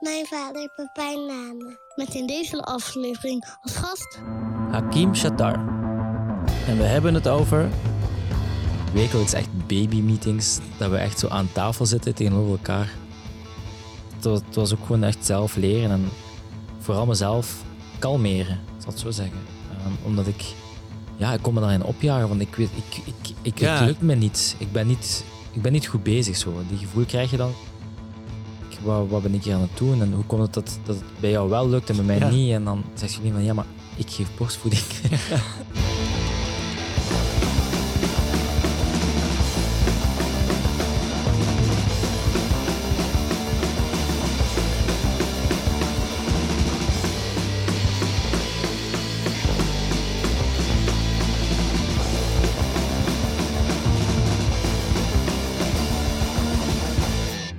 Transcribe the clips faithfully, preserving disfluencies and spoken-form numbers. Mijn Vader Papijn Nane. Met in deze aflevering als gast Hakim Shatar. En we hebben het over wekelijks echt babymeetings. Dat we echt zo aan tafel zitten tegenover elkaar. Het was, het was ook gewoon echt zelf leren en vooral mezelf kalmeren, zal ik zo zeggen. En omdat ik, ja, ik kon me daarin opjagen, want ik weet, ik, ik, ik, ja. het lukt me niet. Ik ben niet, ik ben niet goed bezig zo. Die gevoel krijg je dan. Wat, wat ben ik hier aan het doen en hoe komt het dat, dat het bij jou wel lukt en bij mij ja. niet? En dan zeg je niet van ja, maar ik geef borstvoeding. Ja.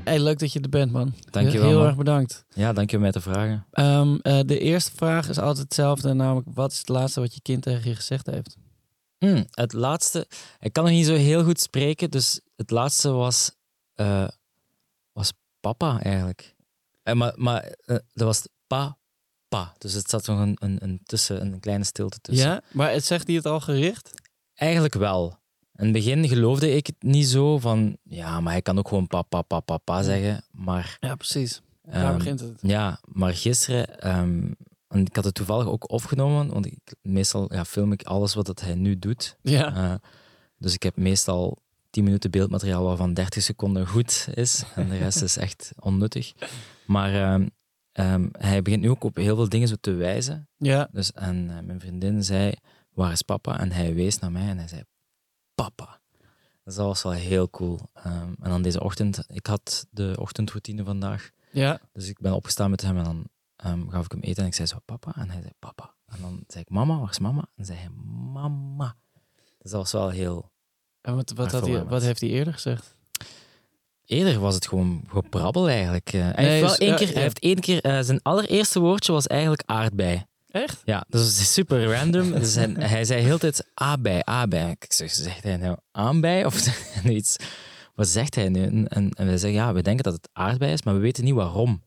Hey, leuk dat je er bent, man. Dank je wel. Heel erg bedankt. Ja, dank je om mij te vragen. Um, uh, de eerste vraag is altijd hetzelfde, namelijk wat is het laatste wat je kind tegen je gezegd heeft? Hmm, het laatste, ik kan nog niet zo heel goed spreken, dus het laatste was, uh, was papa eigenlijk. En maar maar uh, dat was papa, dus het zat nog een, een, een, tussen, een kleine stilte tussen. Ja, maar het zegt hij het al gericht? Eigenlijk wel. In het begin geloofde ik het niet zo van... Ja, maar hij kan ook gewoon papa, papa, papa zeggen. Maar, ja, precies. Daar um, begint het. Ja, maar gisteren... Um, en ik had het toevallig ook opgenomen. Want ik, meestal ja, film ik alles wat dat hij nu doet. Ja. Uh, dus ik heb meestal tien minuten beeldmateriaal... waarvan dertig seconden goed is. En de rest is echt onnuttig. Maar um, um, hij begint nu ook op heel veel dingen zo te wijzen. Ja. Dus, en uh, mijn vriendin zei... Waar is papa? En hij wees naar mij en hij zei... Papa. Dus dat was wel heel cool. Um, en dan deze ochtend, ik had de ochtendroutine vandaag. Ja. Dus ik ben opgestaan met hem en dan um, gaf ik hem eten en ik zei zo, papa. En hij zei, papa. En dan zei ik, mama, waar is mama? En zei hij, mama. Dus dat was wel heel... En wat, wat, had hij, wat heeft hij eerder gezegd? Eerder was het gewoon gebrabbel eigenlijk. Uh, nee, hij heeft wel dus, één keer, uh, hij heeft één keer uh, zijn allereerste woordje was eigenlijk aardbei. Echt? Ja, dat is super random. Dus hij, hij zei heel de tijd aardbei, aardbei. Ik zeg, zegt hij nou aanbei of zegt hij iets? Wat zegt hij nu? En, en, en we zeggen, ja, we denken dat het aardbei is, maar we weten niet waarom.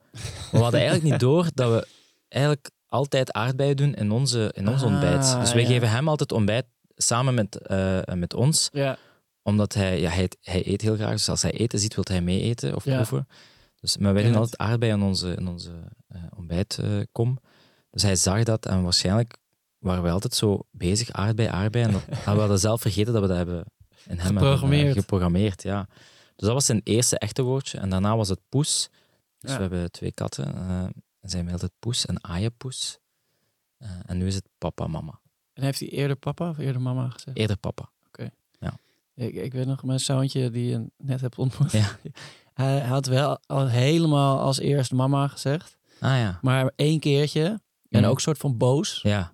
We hadden eigenlijk niet door dat we eigenlijk altijd aardbeien doen in, onze, in ons ah, ontbijt. Dus wij ja. geven hem altijd ontbijt samen met, uh, met ons. Ja. Omdat hij, ja, hij, hij eet heel graag. Dus als hij eten ziet, wil hij mee eten of proeven. Ja. Dus, maar wij doen altijd aardbeien in onze, in onze uh, ontbijtkom. Uh, Dus hij zag dat en waarschijnlijk waren we altijd zo bezig, aardbei, aardbei. En dat, we hadden zelf vergeten dat we dat hebben in hem geprogrammeerd. Hebben, uh, geprogrammeerd ja. Dus dat was zijn eerste echte woordje. En daarna was het poes. Dus ja. we hebben twee katten. Uh, en zijn we altijd poes en aaienpoes. Uh, en nu is het papa, mama. En heeft hij eerder papa of eerder mama gezegd? Eerder papa. Oké. Okay. Ja. Ik, ik weet nog, mijn zoontje die je net hebt ontmoet. Ja. Hij had wel al helemaal als eerst mama gezegd. Ah ja. Maar één keertje... En ook een soort van boos. Ja.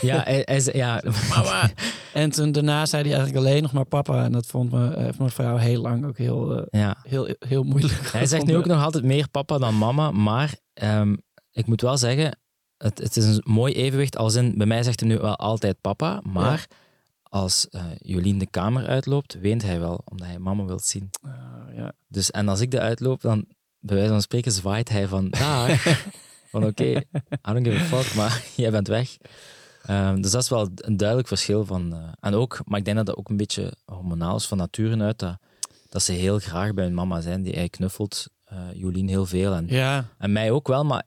Ja, hij, hij, ja. Mama. En toen daarna zei hij eigenlijk alleen nog maar papa. En dat vond me, heeft mijn vrouw heel lang ook heel, uh, ja. heel, heel moeilijk. Hij zegt nu ook nog altijd meer papa dan mama. Maar um, ik moet wel zeggen, het, het is een mooi evenwicht. Als in, bij mij zegt hij nu wel altijd papa. Maar ja. als uh, Jolien de kamer uitloopt, weent hij wel. Omdat hij mama wilt zien. Uh, ja. Dus, en als ik eruit loop, dan bij wijze van spreken zwaait hij van daar. Van oké, okay, I don't give a fuck, maar jij bent weg. Um, dus dat is wel een duidelijk verschil. Van, uh, en ook, maar ik denk dat dat ook een beetje hormonaal is van nature uit. Dat, dat ze heel graag bij hun mama zijn. Die, hij knuffelt uh, Jolien heel veel. En, ja. en mij ook wel, maar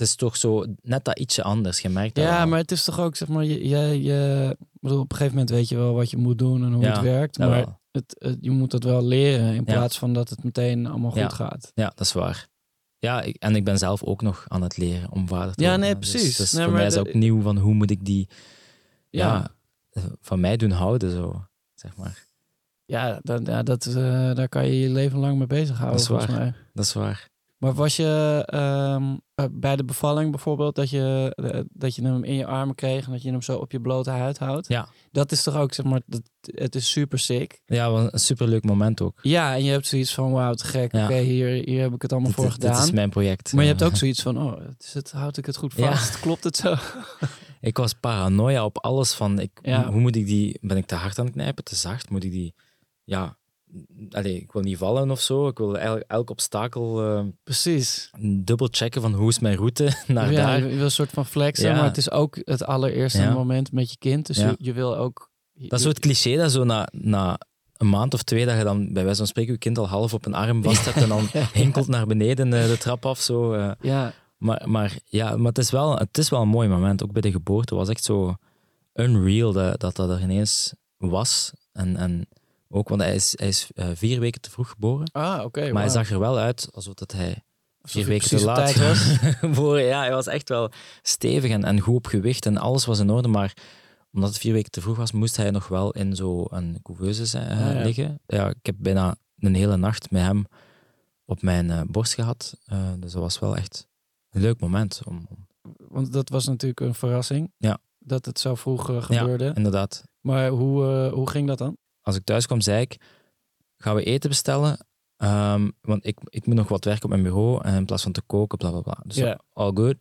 Het is toch zo net dat ietsje anders, je merkt dat. Ja, wel. Maar het is toch ook, zeg maar, je, je, je, op een gegeven moment weet je wel wat je moet doen en hoe ja, het werkt. Maar het, het, je moet dat wel leren in plaats ja. van dat het meteen allemaal goed ja. gaat. Ja, dat is waar. Ja, ik, en ik ben zelf ook nog aan het leren om vader te ja, worden. Ja, nee, precies. Dus, dus nee, voor mij is dat ook nieuw van hoe moet ik die ja. ja, van mij doen houden, zo, zeg maar. Ja, dat, ja dat, uh, daar kan je je leven lang mee bezighouden, dat is volgens waar. mij. Dat is waar. Maar was je um, bij de bevalling bijvoorbeeld, dat je, dat je hem in je armen kreeg en dat je hem zo op je blote huid houdt? Ja. Dat is toch ook, zeg maar, dat, het is super sick. Ja, een super leuk moment ook. Ja, en je hebt zoiets van, wauw, te gek. Ja. Oké, okay, hier, hier heb ik het allemaal dit, voor dit, gedaan. Dit is mijn project. Maar ja. je hebt ook zoiets van, oh, is het, houd ik het goed vast? Ja. Klopt het zo? Ik was paranoia op alles van, ik, ja. hoe moet ik die, ben ik te hard aan het knijpen, te zacht? Moet ik die, ja... Allee, ik wil niet vallen of zo. Ik wil eigenlijk elk obstakel uh, precies dubbel checken van hoe is mijn route naar ja, daar. Je wil een soort van flexen, ja. maar het is ook het allereerste ja. moment met je kind. Dus ja. je, je wil ook... Je, dat is zo het cliché dat zo na, na een maand of twee dat je dan bij wijze van spreken je kind al half op een arm vast hebt en dan hinkelt naar beneden de trap af. Zo, uh. ja. Maar, maar, ja, maar het is, wel, het is wel een mooi moment. Ook bij de geboorte was echt zo unreal dat dat, dat er ineens was. En... en ook, want hij is, hij is uh, vier weken te vroeg geboren. Ah, oké. Okay, maar wow. hij zag er wel uit alsof dat hij alsof vier weken te laat was. Voor, ja, hij was echt wel stevig en, en goed op gewicht en alles was in orde. Maar omdat het vier weken te vroeg was, moest hij nog wel in zo'n couveuse uh, ah, ja. liggen. Ja, ik heb bijna een hele nacht met hem op mijn uh, borst gehad. Uh, dus dat was wel echt een leuk moment. Om, om... Want dat was natuurlijk een verrassing. Ja. Dat het zo vroeg uh, gebeurde. Ja, inderdaad. Maar hoe, uh, hoe ging dat dan? Als ik thuis kwam, zei ik, gaan we eten bestellen? Um, want ik, ik moet nog wat werken op mijn bureau in plaats van te koken, bla bla bla. Dus yeah. all good.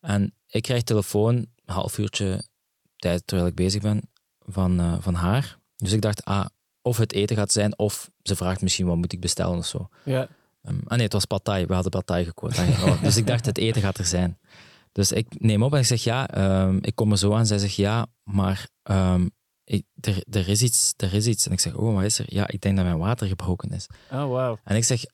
En ik krijg telefoon, een half uurtje tijd terwijl ik bezig ben, van, uh, van haar. Dus ik dacht, ah, of het eten gaat zijn, of ze vraagt misschien wat moet ik bestellen of zo. Yeah. Um, ah nee, het was pad thai. We hadden pad thai gekocht. Oh, dus ik dacht, het eten gaat er zijn. Dus ik neem op en ik zeg, ja, um, ik kom er zo aan. Zij zegt, ja, maar... Um, Ik, er, er, is iets, er is iets. En ik zeg, oh, wat is er? Ja, ik denk dat mijn water gebroken is. Oh, wow. En ik zeg,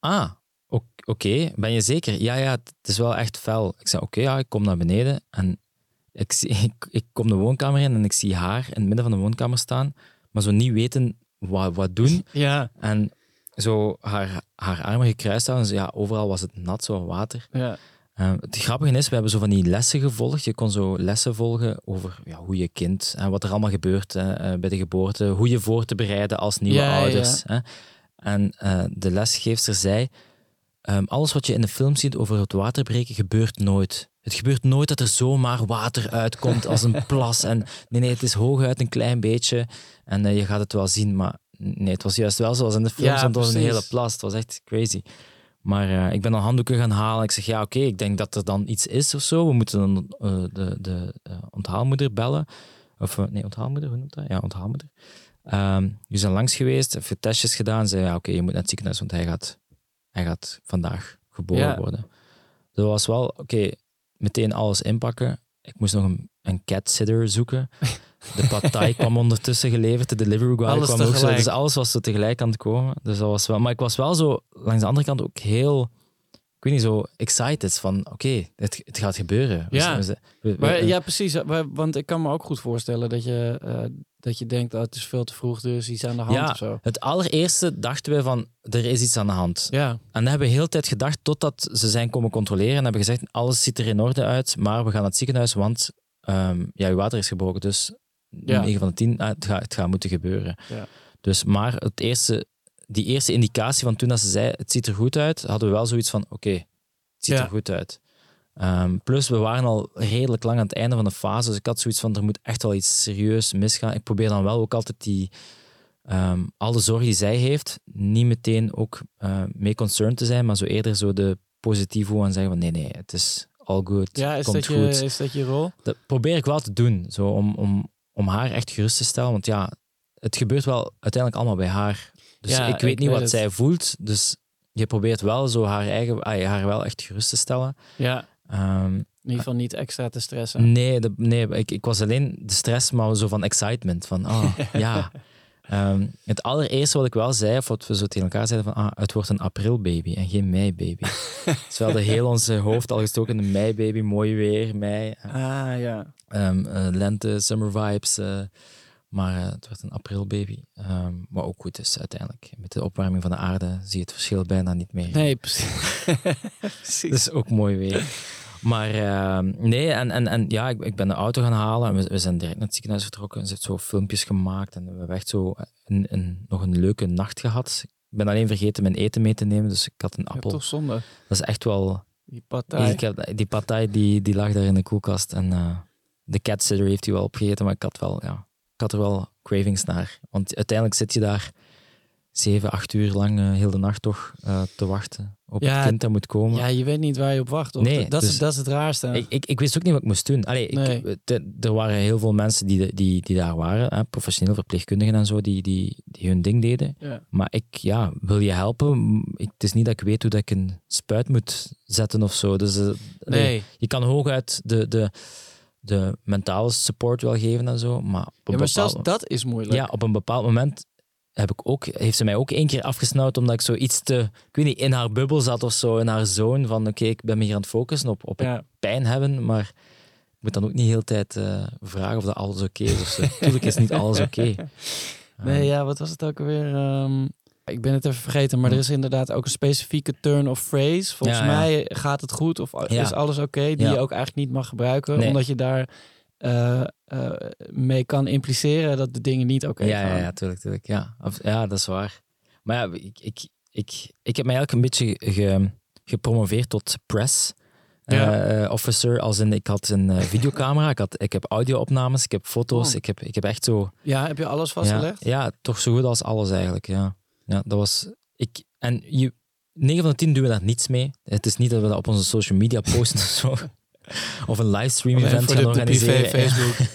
ah, oké, okay, ben je zeker? Ja, ja, het is wel echt fel. Ik zeg, oké, okay, ja, ik kom naar beneden. En ik, zie, ik, ik kom de woonkamer in en ik zie haar in het midden van de woonkamer staan, maar zo niet weten wat, wat doen. Ja. En zo haar, haar armen gekruist houden. Dus ja, overal was het nat, zo water. Ja. Uh, het grappige is, we hebben zo van die lessen gevolgd. Je kon zo lessen volgen over ja, hoe je kind, hè, wat er allemaal gebeurt hè, bij de geboorte, hoe je voor te bereiden als nieuwe ja, ouders. Ja. Hè. En uh, de lesgeefster zei, um, alles wat je in de film ziet over het waterbreken gebeurt nooit. Het gebeurt nooit dat er zomaar water uitkomt als een plas. En, nee, nee, het is hooguit een klein beetje en uh, je gaat het wel zien. Maar nee, het was juist wel zoals in de films, want ja, het was een hele plas. Het was echt crazy. Maar uh, ik ben dan handdoeken gaan halen. Ik zeg, ja, oké, okay, ik denk dat er dan iets is of zo. We moeten dan uh, de, de uh, onthaalmoeder bellen. Of, uh, nee, onthaalmoeder, hoe noemt dat? Ja, onthaalmoeder. Um, die zijn langs geweest, heeft testjes gedaan. Zei, ja, oké, okay, je moet naar het ziekenhuis, want hij gaat, hij gaat vandaag geboren ja. worden. Dus was wel, oké, okay, meteen alles inpakken. Ik moest nog een, een cat-sitter zoeken. De pad thai kwam ondertussen geleverd, de delivery guy kwam ook zo. Dus alles was zo tegelijk aan het komen. Dus dat was wel, maar ik was wel zo, langs de andere kant ook heel, ik weet niet, zo excited van, oké, okay, het, het gaat gebeuren. Ja. We, we, we, maar, ja, precies. Want ik kan me ook goed voorstellen dat je, uh, dat je denkt, oh, het is veel te vroeg, dus iets aan de hand ja, of zo. Het allereerste dachten we van, er is iets aan de hand. Ja. En dat hebben we heel de tijd gedacht, totdat ze zijn komen controleren en hebben gezegd, alles ziet er in orde uit, maar we gaan naar het ziekenhuis, want um, ja, uw water is gebroken, dus ja. negen van de tien, ah, het, gaat, het gaat moeten gebeuren. Ja. Dus, maar het eerste, die eerste indicatie van toen dat ze zei, het ziet er goed uit, hadden we wel zoiets van, oké, okay, het ziet ja. er goed uit. Um, plus, we waren al redelijk lang aan het einde van de fase, dus ik had zoiets van, er moet echt wel iets serieus misgaan. Ik probeer dan wel ook altijd die, um, alle zorg die zij heeft, niet meteen ook uh, mee concerned te zijn, maar zo eerder zo de positivo en zeggen van, nee, nee, het is all good, ja, is komt dat je, goed. Is dat je rol? Dat probeer ik wel te doen, zo om... om om haar echt gerust te stellen, want ja, het gebeurt wel uiteindelijk allemaal bij haar. Dus ja, ik weet ik niet weet wat het. zij voelt, dus je probeert wel zo haar eigen, ah, haar wel echt gerust te stellen. Ja. Um, in ieder geval niet extra te stressen. Nee, de, nee ik, ik was alleen de stress, maar zo van excitement, van oh, ja. Um, het allereerste wat ik wel zei, of wat we zo tegen elkaar zeiden, van ah, het wordt een aprilbaby en geen meibaby. Dus we hadden heel ons hoofd al gestoken in de meibaby, mooi weer, mei. Ah, ja. Um, uh, lente, summer vibes. Uh, maar uh, het wordt een aprilbaby. Um, wat ook goed is uiteindelijk. Met de opwarming van de aarde zie je het verschil bijna niet meer. Nee, precies. Precies. Dus ook mooi weer. Maar uh, nee, en, en, en ja, ik, ik ben de auto gaan halen en we, we zijn direct naar het ziekenhuis vertrokken. Ze heeft zo filmpjes gemaakt en we hebben echt zo een, een, nog een leuke nacht gehad. Ik ben alleen vergeten mijn eten mee te nemen, dus ik had een appel. Toch zonde. Dat is echt wel... Die patai. Ik heb, die patai die, die lag daar in de koelkast en uh, de cat sitter heeft die wel opgegeten, maar ik had, wel, ja, ik had er wel cravings naar. Want uiteindelijk zit je daar zeven, acht uur lang, uh, heel de nacht toch, uh, te wachten op ja, het kind dat moet komen. Ja, je weet niet waar je op wacht. Op. Nee, dat, dus, is, dat is het raarste. Ik, ik, ik wist ook niet wat ik moest doen. Allee, nee. ik, de, er waren heel veel mensen die, die, die daar waren, hè, professioneel verpleegkundigen en zo, die, die, die hun ding deden. Ja. Maar ik, ja, wil je helpen? Ik, het is niet dat ik weet hoe dat ik een spuit moet zetten of zo. Dus, uh, nee. Nee, je kan hooguit de... de de mentale support wel geven en zo, maar... Op een ja, maar bepaald... zelfs dat is moeilijk. Ja, op een bepaald moment heb ik ook, heeft ze mij ook één keer afgesnauwd omdat ik zo iets te... Ik weet niet, in haar bubbel zat of zo, in haar zone van oké, okay, ik ben me hier aan het focussen op, op ja. pijn hebben, maar ik moet dan ook niet de hele tijd uh, vragen of dat alles oké is of zo. Natuurlijk is niet alles oké. Okay. Uh, nee, ja, wat was het ook alweer? Um, ik ben het even vergeten, maar er is inderdaad ook een specifieke turn of phrase. Volgens ja, ja. mij gaat het goed of is ja. alles oké, okay, die ja. je ook eigenlijk niet mag gebruiken, nee. omdat je daar... Uh, uh, mee kan impliceren dat de dingen niet oké ja, gaan. Ja, ja, tuurlijk, tuurlijk. Ja. Of, ja, dat is waar. Maar ja, ik, ik, ik, ik heb mij eigenlijk een beetje ge, gepromoveerd tot press ja. uh, officer, als in ik had een uh, videocamera, ik, had, ik heb audio-opnames, ik heb foto's, oh. ik, heb, ik heb echt zo... Ja, heb je alles vastgelegd? Ja, ja, toch zo goed als alles eigenlijk, ja. Ja, dat was... Ik, en je, negen van de tien doen we daar niets mee. Het is niet dat we dat op onze social media posten of zo. Of een livestream event gaan organiseren. Facebook.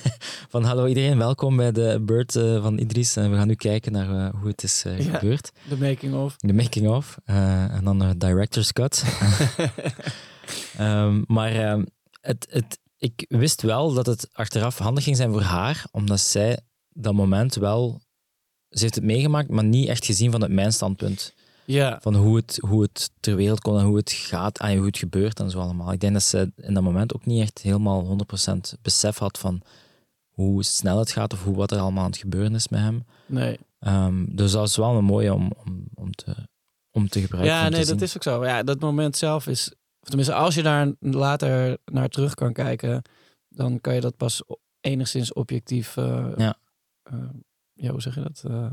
Van hallo iedereen, welkom bij de beurt uh, van Idris. En we gaan nu kijken naar uh, hoe het is uh, ja, gebeurd. De making of. De making of. Uh, en dan de director's cut. um, maar um, het, het, ik wist wel dat het achteraf handig ging zijn voor haar. Omdat zij dat moment wel... Ze heeft het meegemaakt, maar niet echt gezien vanuit mijn standpunt. Ja. Van hoe het, hoe het ter wereld komt en hoe het gaat en hoe het gebeurt en zo allemaal. Ik denk dat ze in dat moment ook niet echt helemaal honderd procent besef had van hoe snel het gaat of hoe wat er allemaal aan het gebeuren is met hem. Nee. Um, dus dat is wel een mooie om, om, om, te, om te gebruiken. Ja, nee, dat zien. Is ook zo. Ja, dat moment zelf is... Of tenminste, als je daar later naar terug kan kijken, dan kan je dat pas enigszins objectief... Uh, ja. Uh, ja, hoe zeg je dat? Uh,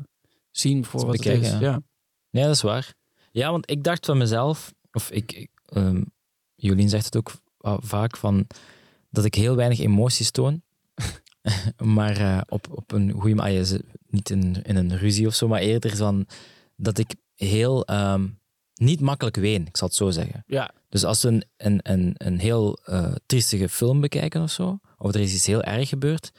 zien voor wat het is. Ja. Ja. Nee, dat is waar. Ja, want ik dacht van mezelf, of ik, ik um, Jolien zegt het ook uh, vaak, van dat ik heel weinig emoties toon. maar uh, op, op een goede manier, niet in, in een ruzie of zo, maar eerder van dat ik heel um, niet makkelijk ween, ik zal het zo zeggen. Ja. Dus als we een, een, een, een heel uh, triestige film bekijken of zo, of er is iets heel erg gebeurd,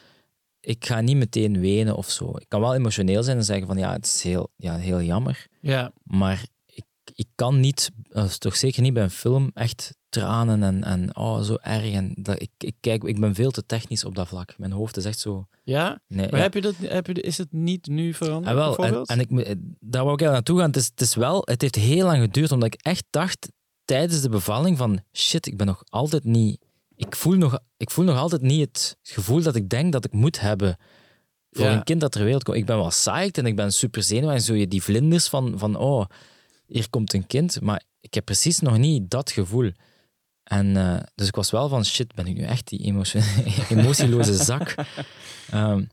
ik ga niet meteen wenen of zo. Ik kan wel emotioneel zijn en zeggen van ja, het is heel, ja, heel jammer. Ja. Maar ik, ik kan niet, toch zeker niet bij een film, echt tranen en, en oh, zo erg. En dat, ik, ik, kijk, ik ben veel te technisch op dat vlak. Mijn hoofd is echt zo... Ja? Nee, maar ja. Heb je dat, heb je, is het niet nu veranderd, wel, bijvoorbeeld? En, en ik, daar wou ik heel naartoe gaan. Het, is, het, is wel, het heeft heel lang geduurd, omdat ik echt dacht tijdens de bevalling van shit, ik ben nog altijd niet... Ik voel, nog, ik voel nog altijd niet het gevoel dat ik denk dat ik moet hebben voor ja. een kind dat ter wereld komt. Ik ben wel psyched en ik ben super zenuwachtig. En zo je die vlinders van, van, oh, hier komt een kind. Maar ik heb precies nog niet dat gevoel. En, uh, dus ik was wel van, shit, ben ik nu echt die emotie, emotieloze zak? um,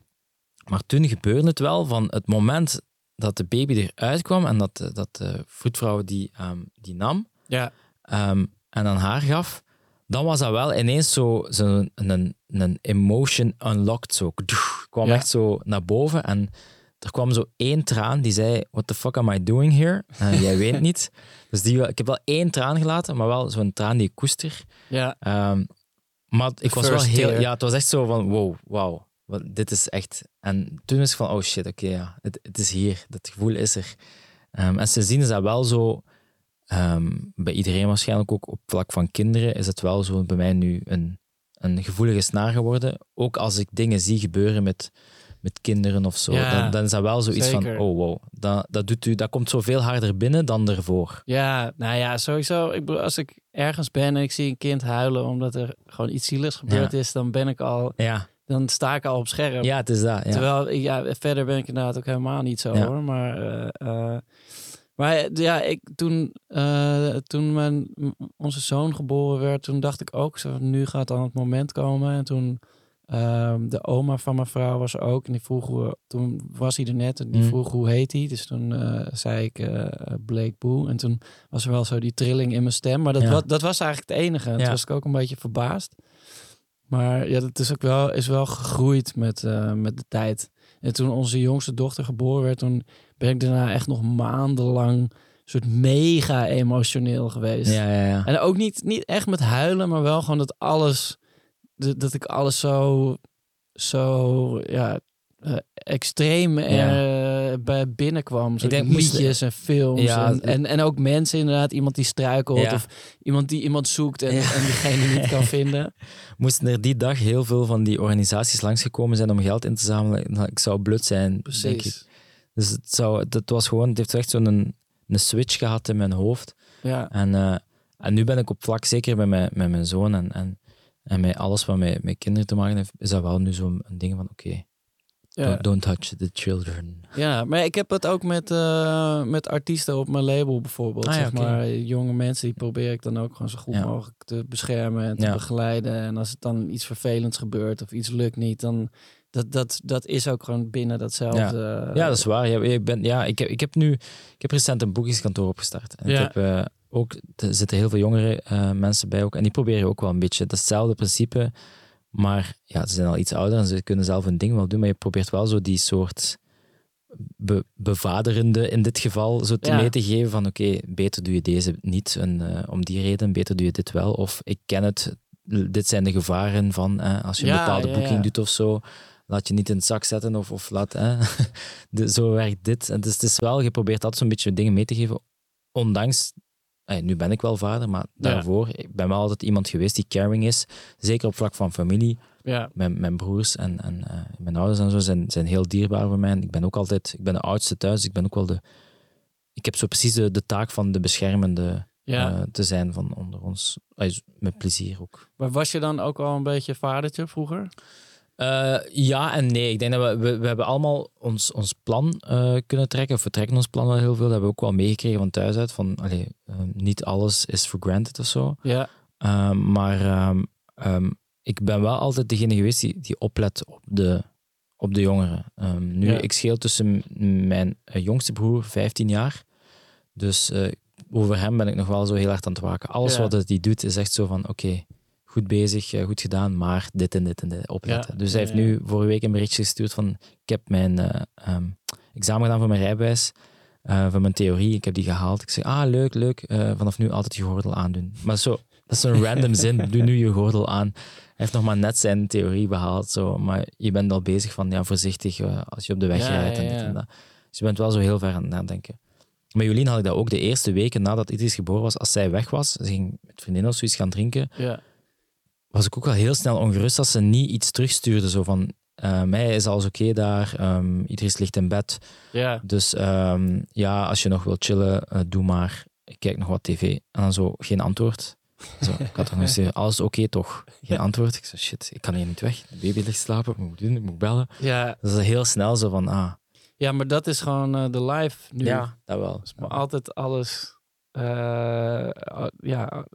maar toen gebeurde het wel van het moment dat de baby eruit kwam en dat, dat de vroedvrouw die, um, die nam ja. um, en aan haar gaf... Dan was dat wel ineens zo, zo een, een emotion unlocked. Zo. Kwam ja. echt zo naar boven en er kwam zo één traan die zei, what the fuck am I doing here? Uh, jij weet niet. Dus die, ik heb wel één traan gelaten, maar wel zo'n traan die ik koester. Ja. Um, maar ik was wel heel, ja, het was echt zo van, wow, wow. Dit is echt... En toen is ik van, oh shit, oké, okay, ja, het, het is hier. Dat gevoel is er. Um, en sindsdien is dat wel zo... Um, bij iedereen waarschijnlijk ook op vlak van kinderen is het wel zo bij mij nu een, een gevoelige snaar geworden. Ook als ik dingen zie gebeuren met met kinderen of zo. Ja, dan, dan is dat wel zoiets zeker. Van, oh wow, dat, dat, doet u, dat komt zoveel harder binnen dan ervoor. Ja, nou ja, sowieso. Ik, als ik ergens ben en ik zie een kind huilen omdat er gewoon iets zieligs gebeurd ja. is, dan ben ik al... Ja. Dan sta ik al op scherp. Ja, het is dat. Ja. Terwijl, ja, verder ben ik inderdaad ook helemaal niet zo, ja. hoor. Maar, uh, uh, maar ja, ik, toen, uh, toen mijn, onze zoon geboren werd, toen dacht ik ook, zo, nu gaat dan het moment komen. En toen, uh, de oma van mijn vrouw was er ook. En die vroeg, hoe, toen was hij er net en die vroeg, mm. hoe heet hij? Dus toen uh, zei ik, uh, Blake Boo. En toen was er wel zo die trilling in mijn stem. Maar dat, ja. was, dat was eigenlijk het enige. En toen ja. was ik ook een beetje verbaasd. Maar ja, dat is ook wel, is wel gegroeid met, uh, met de tijd. En toen onze jongste dochter geboren werd, toen ben ik daarna echt nog maandenlang soort mega emotioneel geweest. Ja, ja, ja. En ook niet, niet echt met huilen, maar wel gewoon dat alles, dat, dat ik alles zo, zo ja, uh, extreem ja. Er, uh, binnenkwam. Zo ik denk liedjes en films ja, en, en, en ook mensen inderdaad. Iemand die struikelt ja. of iemand die iemand zoekt en, ja. en diegene niet kan vinden. Moesten er die dag heel veel van die organisaties langsgekomen zijn om geld in te zamelen, ik zou blut zijn, precies. denk ik. Dus het, zou, het was gewoon, het heeft echt zo'n een, een switch gehad in mijn hoofd. Ja. En, uh, en nu ben ik op vlak, zeker bij mijn, met mijn zoon en, en, en met alles wat met, met kinderen te maken heeft, is dat wel nu zo'n ding van oké. Okay, Ja. Don't touch the children. Ja, maar ik heb het ook met, uh, met artiesten op mijn label bijvoorbeeld. Ah, ja, zeg maar, okay. Jonge mensen, die probeer ik dan ook gewoon zo goed ja. mogelijk te beschermen en te ja. begeleiden. En als het dan iets vervelends gebeurt of iets lukt niet, dan dat, dat, dat is ook gewoon binnen datzelfde... Ja, ja dat is waar. Ja, ik, ben, ja, ik, heb, ik heb nu ik heb recent een boekingskantoor opgestart. En ja. ik heb, uh, ook, er zitten heel veel jongere uh, mensen bij ook. En die proberen ook wel een beetje datzelfde principe... Maar ja, ze zijn al iets ouder en ze kunnen zelf hun ding wel doen, maar je probeert wel zo die soort be- bevaderende, in dit geval, zo te ja. mee te geven van oké, okay, beter doe je deze niet en, uh, om die reden, beter doe je dit wel. Of ik ken het, dit zijn de gevaren van eh, als je ja, een bepaalde ja, boeking ja. doet of zo, laat je niet in het zak zetten of, of laat, eh, de, zo werkt dit. En dus het is wel, je probeert altijd zo'n beetje dingen mee te geven, ondanks... Hey, nu ben ik wel vader, maar daarvoor ja. ik ben wel altijd iemand geweest die caring is. Zeker op vlak van familie. Ja. Mijn, mijn broers en, en uh, mijn ouders en zo zijn, zijn heel dierbaar voor mij. Ik ben ook altijd, ik ben de oudste thuis. Ik ben ook wel de. Ik heb zo precies de, de taak van de beschermende ja. uh, te zijn van onder ons. Uh, met plezier ook. Maar was je dan ook al een beetje vadertje vroeger? Uh, ja en nee. Ik denk dat we, we, we hebben allemaal ons, ons plan uh, kunnen trekken. Of we trekken ons plan wel heel veel. Dat hebben we ook wel meegekregen van thuis uit. Van, allee, uh, niet alles is for granted of zo. Ja. Uh, maar um, um, ik ben wel altijd degene geweest die, die oplet op de, op de jongeren. Um, nu, ja. Ik scheel tussen mijn jongste broer, vijftien jaar. Dus uh, over hem ben ik nog wel zo heel hard aan het waken. Alles ja. wat hij doet is echt zo van, oké... Okay, goed bezig, goed gedaan, maar dit en dit en dit opletten. Ja, dus hij heeft ja, ja. nu vorige week een berichtje gestuurd van ik heb mijn uh, um, examen gedaan voor mijn rijbewijs, uh, voor mijn theorie, ik heb die gehaald. Ik zeg, ah, leuk, leuk, uh, vanaf nu altijd je gordel aandoen. Maar zo, dat is zo'n random zin, doe nu je gordel aan. Hij heeft nog maar net zijn theorie behaald, zo, maar je bent al bezig van ja, voorzichtig uh, als je op de weg ja, rijdt en ja, ja. dit en dat. Dus je bent wel zo heel ver aan het nadenken. Met Jolien had ik dat ook de eerste weken nadat Idris geboren was, als zij weg was, ze ging met vriendinnen of zoiets gaan drinken, ja. was ik ook al heel snel ongerust dat ze niet iets terugstuurde. Zo van, uh, mij is alles oké okay daar, um, Idris ligt in bed. Yeah. Dus um, ja, als je nog wilt chillen, uh, doe maar. Ik kijk nog wat tv. En dan zo, geen antwoord. Zo, ik had nog gezegd, alles oké okay, toch? Geen antwoord. Ik zei, shit, ik kan hier niet weg. De baby ligt slapen, ik moet doen, ik moet bellen. Yeah. Dat is heel snel zo van, ah. Ja, maar dat is gewoon uh, de life nu. Ja, dat wel. Dus maar altijd alles... Uh, uh, ja...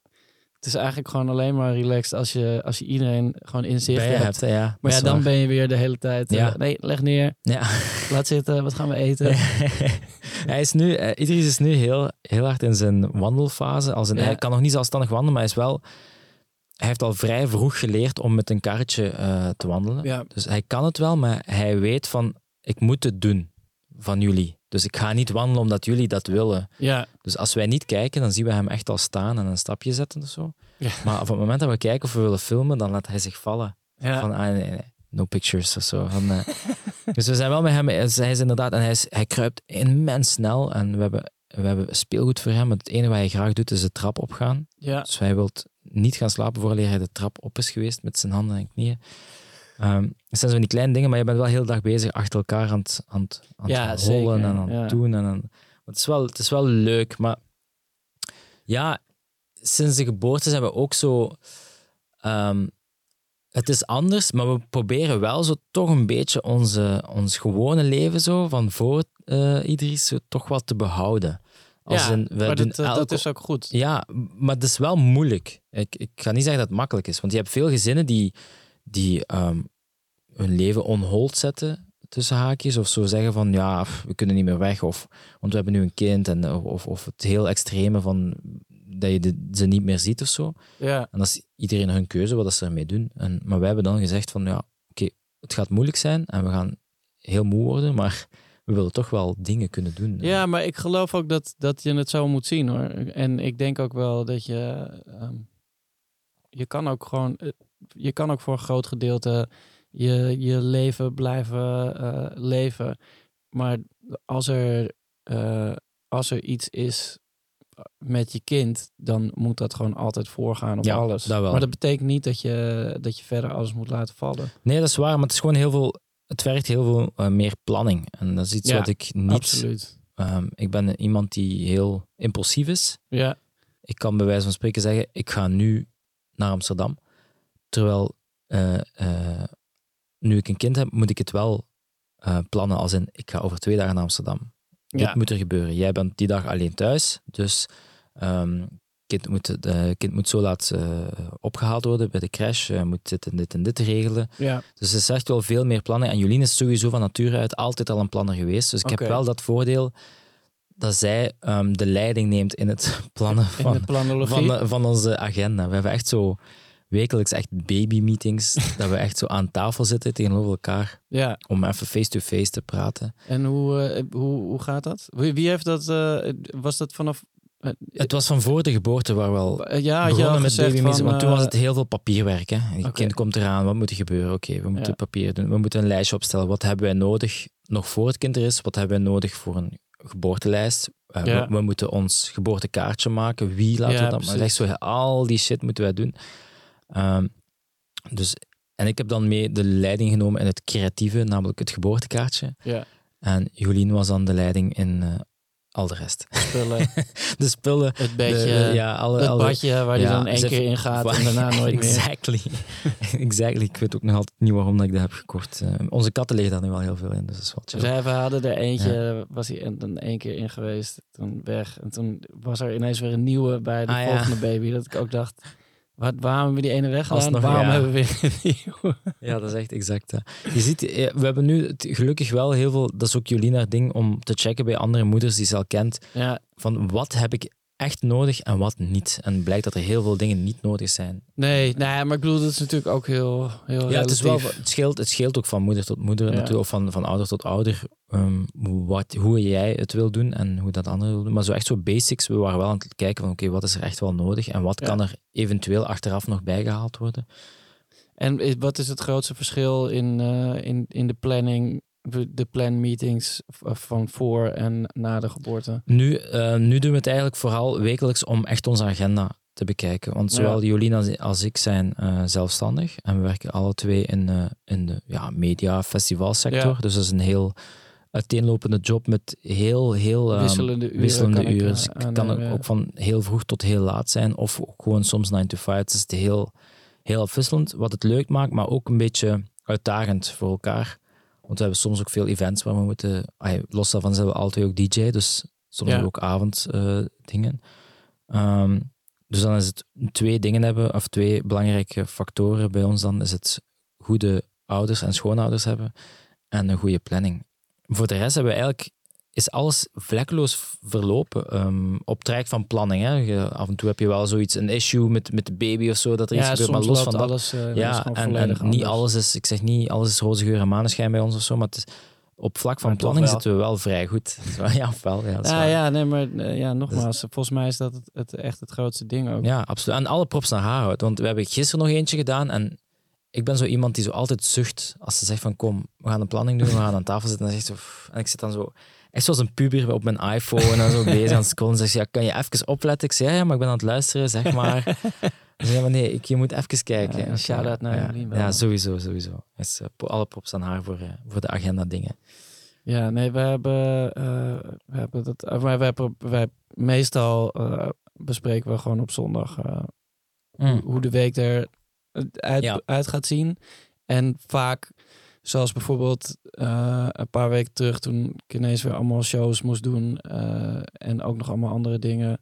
Het is eigenlijk gewoon alleen maar relaxed als je, als je iedereen gewoon in zicht hebt. hebt hè, ja. Maar ja, dan ben je weer de hele tijd... Ja. Uh, nee, leg neer. Ja. Laat zitten. Wat gaan we eten? Hij is nu... Uh, Idris is nu heel, heel hard in zijn wandelfase. Als een, ja. Hij kan nog niet zelfstandig wandelen, maar hij is wel... Hij heeft al vrij vroeg geleerd om met een karretje uh, te wandelen. Ja. Dus hij kan het wel, maar hij weet van... Ik moet het doen van jullie. Dus ik ga niet wandelen omdat jullie dat willen. Ja. Dus als wij niet kijken, dan zien we hem echt al staan en een stapje zetten of zo. Ja. Maar op het moment dat we kijken of we willen filmen, dan laat hij zich vallen. Ja. Van, ah, nee, nee, no pictures of zo. Van, uh... dus we zijn wel met hem, hij is inderdaad, en hij, is, hij kruipt immens snel. En we hebben, we hebben speelgoed voor hem. Het enige wat hij graag doet, is de trap opgaan. Ja. Dus hij wil niet gaan slapen voordat hij de trap op is geweest met zijn handen en knieën. Um, het zijn zo die kleine dingen, maar je bent wel heel de dag bezig achter elkaar aan het, aan het, aan het ja, rollen zeker. en aan het ja. doen. En aan, het, is wel, het is wel leuk, maar ja, sinds de geboorte zijn we ook zo... Um, het is anders, maar we proberen wel zo toch een beetje onze, ons gewone leven zo van voor uh, Idris zo toch wat te behouden. Als ja, in, we maar doen dat, elke... dat is ook goed. Ja, maar het is wel moeilijk. Ik, ik ga niet zeggen dat het makkelijk is, want je hebt veel gezinnen die... die um, hun leven on hold zetten, tussen haakjes, of zo zeggen van, ja, we kunnen niet meer weg, of want we hebben nu een kind, en, of, of het heel extreme van dat je de, ze niet meer ziet of zo. Ja. En dat is iedereen hun keuze, wat ze ermee doen. En, maar wij hebben dan gezegd van, ja, oké, okay, het gaat moeilijk zijn, en we gaan heel moe worden, maar we willen toch wel dingen kunnen doen. Ja, maar ik geloof ook dat, dat je het zo moet zien, hoor. En ik denk ook wel dat je... Um, je kan ook gewoon... Je kan ook voor een groot gedeelte je, je leven blijven uh, leven. Maar als er, uh, als er iets is met je kind, dan moet dat gewoon altijd voorgaan op ja, alles. Dat wel. Maar dat betekent niet dat je, dat je verder alles moet laten vallen. Nee, dat is waar. Maar het is gewoon heel veel. Het vergt heel veel uh, meer planning. En dat is iets ja, wat ik niet. Absoluut. Um, ik ben iemand die heel impulsief is. Ja. Ik kan bij wijze van spreken zeggen: ik ga nu naar Amsterdam. Terwijl, uh, uh, nu ik een kind heb, moet ik het wel uh, plannen als in, ik ga over twee dagen naar Amsterdam. Ja. Dit moet er gebeuren. Jij bent die dag alleen thuis, dus um, kind moet, uh, kind moet zo laat uh, opgehaald worden bij de crash, uh, moet dit en dit en dit regelen. Ja. Dus er is echt wel veel meer plannen. En Jolien is sowieso van nature uit altijd al een planner geweest, dus ik okay. heb wel dat voordeel dat zij um, de leiding neemt in het plannen van, van, de, van onze agenda. We hebben echt zo... wekelijks echt baby-meetings, dat we echt zo aan tafel zitten tegenover elkaar, ja. om even face-to-face te praten. En hoe, uh, hoe, hoe gaat dat? Wie heeft dat, uh, was dat vanaf... Uh, het was van voor de geboorte waar we al ja, begonnen met baby-meetings, want toen was het heel veel papierwerk. Hè? Je okay. kind komt eraan, wat moet er gebeuren? Oké, okay, we moeten ja. papier doen, we moeten een lijstje opstellen. Wat hebben wij nodig, nog voor het kind er is, wat hebben wij nodig voor een geboortelijst? Uh, ja. we, we moeten ons geboortekaartje maken, wie laten ja, we dat? Maar echt zo, al die shit moeten wij doen. Um, dus, en ik heb dan mee de leiding genomen in het creatieve, namelijk het geboortekaartje. Ja. En Jolien was dan de leiding in uh, al de rest. Spullen. de spullen. Het bedje. De, uh, ja, alle, het alle, badje waar ja, je dan één keer in gaat en daarna nooit exactly. meer. exactly. Ik weet ook nog altijd niet waarom dat ik dat heb gekocht. Uh, onze katten liggen daar nu wel heel veel in, dus dat is wat chill. Zij, we hadden er eentje, ja. was hij dan één keer in geweest, toen weg. En toen was er ineens weer een nieuwe bij de ah, volgende ja. baby, dat ik ook dacht... Wat, waarom hebben we die ene weg gedaan? Waarom ja. hebben we weer een nieuwe? Ja, dat is echt exact. Hè. Je ziet, we hebben nu het, gelukkig wel heel veel... Dat is ook Jolien haar ding om te checken bij andere moeders die ze al kent. Ja. Van wat heb ik echt nodig en wat niet? En blijkt dat er heel veel dingen niet nodig zijn. Nee, nee, maar ik bedoel, dat is natuurlijk ook heel, heel ja, het, is wel, het, scheelt, het scheelt ook van moeder tot moeder. Ja. Natuurlijk, of van, van ouder tot ouder. Um, wat, hoe jij het wil doen en hoe dat anderen wil doen. Maar zo echt zo basics, we waren wel aan het kijken van oké, okay, wat is er echt wel nodig en wat ja. kan er eventueel achteraf nog bijgehaald worden. En wat is het grootste verschil in, uh, in, in de planning, de planmeetings van voor en na de geboorte? Nu, uh, nu doen we het eigenlijk vooral wekelijks om echt onze agenda te bekijken. Want zowel ja. Jolien als, als ik zijn uh, zelfstandig en we werken alle twee in, uh, in de ja, media, festivalsector. Ja. Dus dat is een heel... uiteenlopende job met heel, heel... Um, wisselende uren. Wisselende uren. Dus het kan ook ja. van heel vroeg tot heel laat zijn. Of gewoon soms nine to five. Het is heel, heel afwisselend. Wat het leuk maakt, maar ook een beetje uitdagend voor elkaar. Want we hebben soms ook veel events waar we moeten... Ay, los daarvan zijn we altijd ook D J. Dus soms ja. ook avonddingen. Uh, um, dus dan is het twee dingen hebben, of twee belangrijke factoren bij ons dan. Is het goede ouders en schoonouders hebben. En een goede planning. Voor de rest hebben we eigenlijk, is alles vlekkeloos verlopen um, op het traject van planning. Hè? Je, af en toe heb je wel zoiets, een issue met, met de baby of zo, dat er ja, iets gebeurt, maar los van alles, dat... Uh, ja, en, en niet alles is, ik zeg niet, alles is roze geur en maneschijn bij ons of zo, maar het is, op vlak van maar planning zitten we wel vrij goed. Ja, ofwel. Ja, ja, ja, nee, maar ja, nogmaals, dus, volgens mij is dat het, het echt het grootste ding ook. Ja, absoluut. En alle props naar haar uit, want we hebben gisteren nog eentje gedaan en... Ik ben zo iemand die zo altijd zucht als ze zegt van kom, we gaan een planning doen, we gaan aan tafel zitten. En, dan zegt ze, en ik zit dan zo, echt zoals een puber op mijn iPhone en zo bezig aan het scrollen. En zegt ze, ja, kan je even opletten? Ik zeg, ja, maar ik ben aan het luisteren, zeg maar. Nee, maar nee, ik, je moet even kijken. Ja, okay. Shout-out naar ja, Jolien. Ja, sowieso, sowieso. Dus, uh, alle props aan haar voor, uh, voor de agenda dingen. Ja, nee, wij hebben, uh, wij hebben dat... Uh, wij, wij, wij meestal uh, bespreken we gewoon op zondag uh, mm. hoe, hoe de week eruit ja. uit gaat zien. En vaak, zoals bijvoorbeeld uh, een paar weken terug, toen ik ineens weer allemaal shows moest doen uh, en ook nog allemaal andere dingen.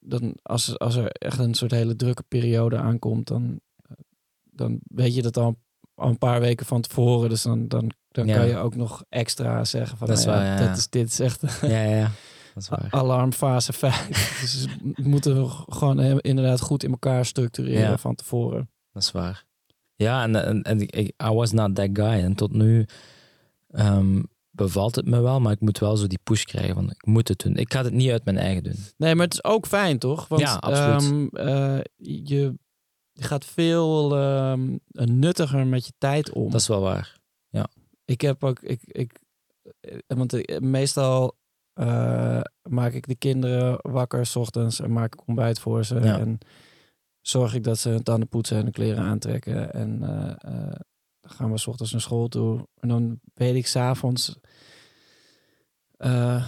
Dan als, als er echt een soort hele drukke periode aankomt, dan, dan weet je dat al, al een paar weken van tevoren. Dus dan, dan, dan ja. kan je ook nog extra zeggen van, dat is, nou ja, wel, ja. Dat is dit is echt ja, ja. Dat is waar. Alarmfase vijf. Dus we moeten gewoon inderdaad goed in elkaar structureren ja. van tevoren. Dat is waar. Ja, en, en, en I was not that guy. En tot nu um, bevalt het me wel, maar ik moet wel zo die push krijgen van ik moet het doen. Ik ga het niet uit mijn eigen doen. Nee, maar het is ook fijn, toch? Want, ja, absoluut. Um, uh, je gaat veel um, nuttiger met je tijd om. Dat is wel waar, ja. Ik heb ook... Ik, ik, want ik, meestal uh, maak ik de kinderen wakker 's ochtends en maak ik ontbijt voor ze. Ja. En, zorg ik dat ze hun tanden poetsen en hun kleren aantrekken. En uh, uh, dan gaan we 's ochtends naar school toe. En dan weet ik 's avonds... Uh,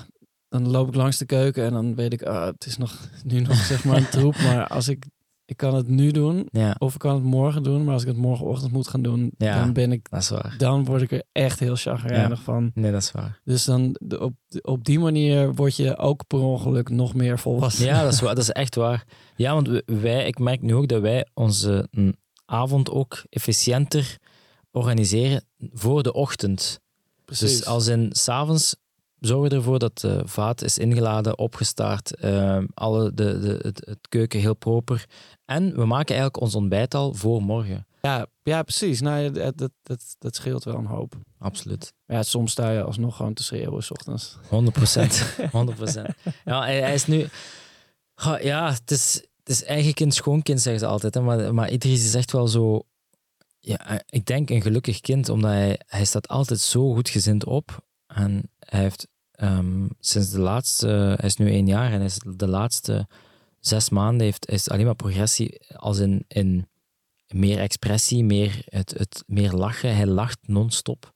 dan loop ik langs de keuken en dan weet ik... Uh, het is nog, nu nog zeg maar een troep. Maar als ik... Ik kan het nu doen. Ja. Of ik kan het morgen doen. Maar als ik het morgenochtend moet gaan doen... Ja, dan ben ik... Dat is waar. Dan word ik er echt heel chagrijnig ja. van. Nee, dat is waar. Dus dan op, op die manier word je ook per ongeluk nog meer volwassen. Ja, dat is, waar, dat is echt waar. Ja, want wij... Ik merk nu ook dat wij onze avond ook efficiënter organiseren voor de ochtend. Precies. Dus als in 's avonds... Zorgen we ervoor dat de vaat is ingeladen, opgestaart, uh, alle de, de, het, het keuken heel proper. En we maken eigenlijk ons ontbijt al voor morgen. Ja, ja precies. Nou, dat, dat, dat, dat scheelt wel een hoop. Absoluut. Ja, soms sta je alsnog gewoon te schreeuwen 's ochtends. honderd procent. Ja, hij, hij is nu... Ja, het is, het is eigen kind, schoonkind, zeggen ze altijd. Hè? Maar, maar Idris is echt wel zo... Ja, ik denk een gelukkig kind, omdat hij, hij staat altijd zo goedgezind op. En hij heeft... Um, sinds de laatste, hij is nu één jaar en hij is de laatste zes maanden heeft is alleen maar progressie als in, in meer expressie, meer, het, het, meer lachen. Hij lacht non-stop.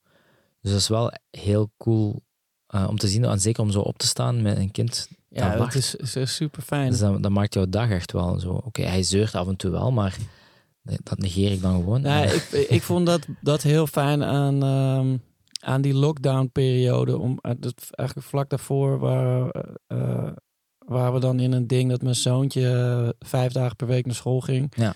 Dus dat is wel heel cool uh, om te zien, en zeker om zo op te staan met een kind. Ja, dat, dat is, is super fijn. Dus dat, dat maakt jouw dag echt wel zo. Oké, okay, hij zeurt af en toe wel, maar dat negeer ik dan gewoon. Ja, ik, ik vond dat, dat heel fijn aan... Um... Aan die lockdownperiode, om, eigenlijk vlak daarvoor waren, uh, waren we dan in een ding dat mijn zoontje vijf dagen per week naar school ging. Ja.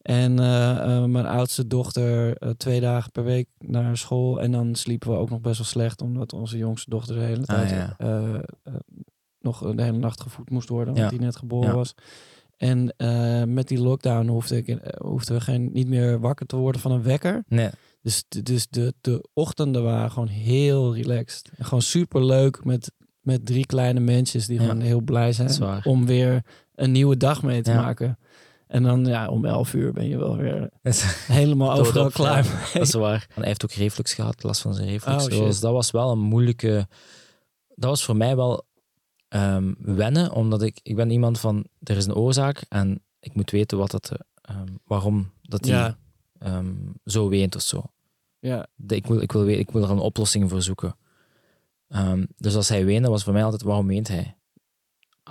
En uh, uh, mijn oudste dochter uh, twee dagen per week naar school. En dan sliepen we ook nog best wel slecht, omdat onze jongste dochter de hele tijd ah, ja. uh, uh, nog de hele nacht gevoed moest worden, omdat ja. die net geboren ja. was. En uh, met die lockdown hoefde ik, hoefden we geen, niet meer wakker te worden van een wekker. Nee. Dus, dus de, de ochtenden waren gewoon heel relaxed. En gewoon superleuk met, met drie kleine mensjes die ja. gewoon heel blij zijn om weer een nieuwe dag mee te ja. maken. En dan ja, om elf uur ben je wel weer helemaal overal op, klaar. Ja. Dat is waar. En hij heeft ook reflux gehad, last van zijn reflux. Oh, dus dat was wel een moeilijke... Dat was voor mij wel um, wennen, omdat ik, ik ben iemand van... Er is een oorzaak en ik moet weten wat dat, um, waarom dat die... Ja. Um, zo weent of zo. Ja. De, ik, wil, ik, wil, ik wil er een oplossing voor zoeken. Um, dus als hij weende, was voor mij altijd, waarom weent hij?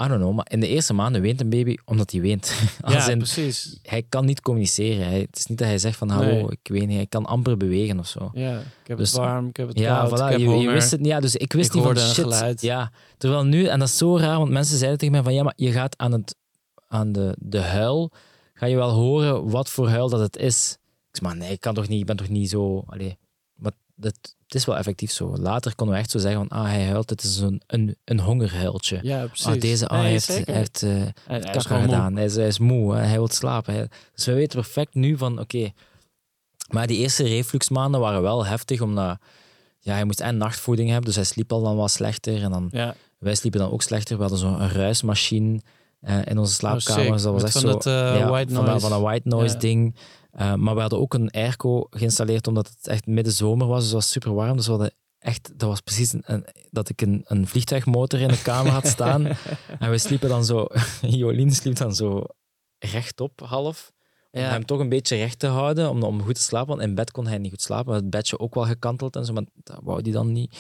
I don't know, maar in de eerste maanden weent een baby omdat hij weent. Ja, in, precies. Hij kan niet communiceren. Hij, het is niet dat hij zegt van, hallo, nee. ik weet niet. Hij kan amper bewegen of zo. Ja, ik heb dus, het warm, ik heb het ja, koud, voilà, ik heb je, honger. Je wist het, ja, dus ik wist ik niet van shit. Geluid. Ja, terwijl nu, en dat is zo raar, want mensen zeiden tegen mij van, ja, maar je gaat aan, het, aan de, de huil, ga je wel horen wat voor huil dat het is. Ik zei, maar nee, ik kan toch niet, ik ben toch niet zo... Allee, maar dat, het is wel effectief zo. Later konden we echt zo zeggen van, ah, hij huilt, het is een, een, een hongerhuiltje. Ja, precies. Ah, deze, ah, nee, hij heeft, hij heeft uh, hij, hij kakker gedaan. Hij is, hij is moe, hè? Hij wil slapen. Hij, dus we weten perfect nu van, oké. Okay. Maar die eerste refluxmaanden waren wel heftig, omdat ja, hij moest en nachtvoeding hebben, dus hij sliep al dan wat slechter. En dan, ja. Wij sliepen dan ook slechter. We hadden zo'n ruismachine uh, in onze slaapkamers. Oh, dat was echt van zo... Het, uh, ja, white noise. Van, van een white noise ja. ding. Uh, maar we hadden ook een airco geïnstalleerd omdat het echt midden zomer was, dus het was super warm. Dus we hadden echt, dat was precies een, een, dat ik een, een vliegtuigmotor in de kamer had staan. En we sliepen dan zo, Jolien sliep dan zo rechtop half. Om ja. hem toch een beetje recht te houden, om, om goed te slapen. Want in bed kon hij niet goed slapen. Het bedje ook wel gekanteld en zo, maar dat wou hij dan niet.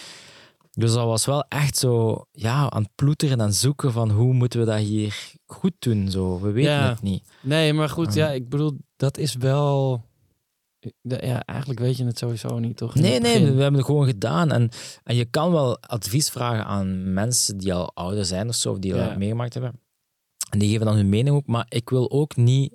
Dus dat was wel echt zo ja, aan het ploeteren en zoeken van hoe moeten we dat hier goed doen. Zo. We weten ja. het niet. Nee, maar goed, ja, ik bedoel, dat is wel... Ja, eigenlijk weet je het sowieso niet, toch? Nee, nee, we hebben het gewoon gedaan. En, en je kan wel advies vragen aan mensen die al ouder zijn of zo, of die al ja. meegemaakt hebben. En die geven dan hun mening op, maar ik wil ook niet...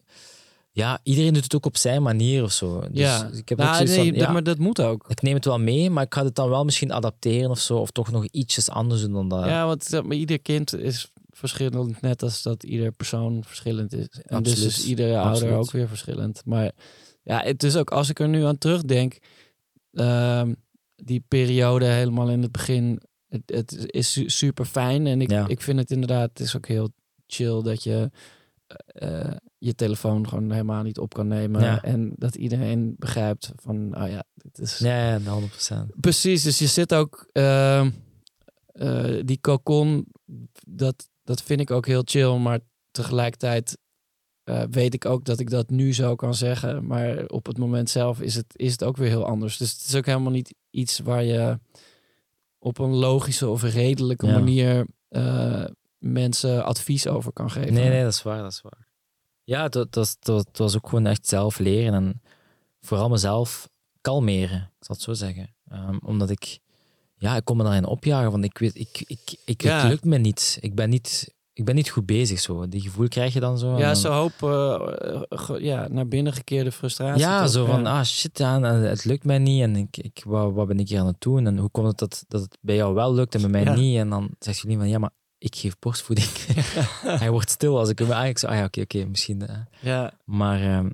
Ja, iedereen doet het ook op zijn manier of zo. Dus ja, ik heb nou, ook nee, van, ja, maar dat moet ook. Ik neem het wel mee, maar ik ga het dan wel misschien adapteren of zo. Of toch nog ietsjes anders doen dan dat. Ja, want dat, maar ieder kind is verschillend. Net als dat ieder persoon verschillend is. En absoluut. Dus is iedere ouder absoluut. Ook weer verschillend. Maar ja, het is ook, als ik er nu aan terugdenk... Uh, die periode helemaal in het begin... Het, het is super fijn. En ik, ja. ik vind het inderdaad... Het is ook heel chill dat je... Uh, je telefoon gewoon helemaal niet op kan nemen. Ja. En dat iedereen begrijpt van, oh ja, dit is... Ja, ja, honderd procent. Precies, dus je zit ook... Uh, uh, die cocon, dat, dat vind ik ook heel chill, maar tegelijkertijd uh, weet ik ook dat ik dat nu zo kan zeggen, maar op het moment zelf is het, is het ook weer heel anders. Dus het is ook helemaal niet iets waar je op een logische of redelijke ja. manier uh, mensen advies over kan geven. Nee, nee, dat is waar, dat is waar. Ja, het, het, was, het was ook gewoon echt zelf leren en vooral mezelf kalmeren, ik zal het zo zeggen. Um, omdat ik, ja, ik kon me daarin opjagen, want ik weet, ik, ik, ik, ja. het lukt me niet. Ik ben niet, ik ben niet goed bezig zo. Die gevoel krijg je dan zo. Ja, dan... zo'n hoop uh, ge, ja, naar binnen gekeerde frustratie. Ja, toch? Zo van, ja. ah shit, ja, het lukt mij niet en ik, ik, wat, wat ben ik hier aan het doen? En hoe komt het dat, dat het bij jou wel lukt en bij mij ja. niet? En dan zegt jullie van, ja, maar ik geef borstvoeding. Hij wordt stil als ik hem eigenlijk zo... Ah ja, oké, okay, oké, okay, misschien... Hè. Ja. Maar um,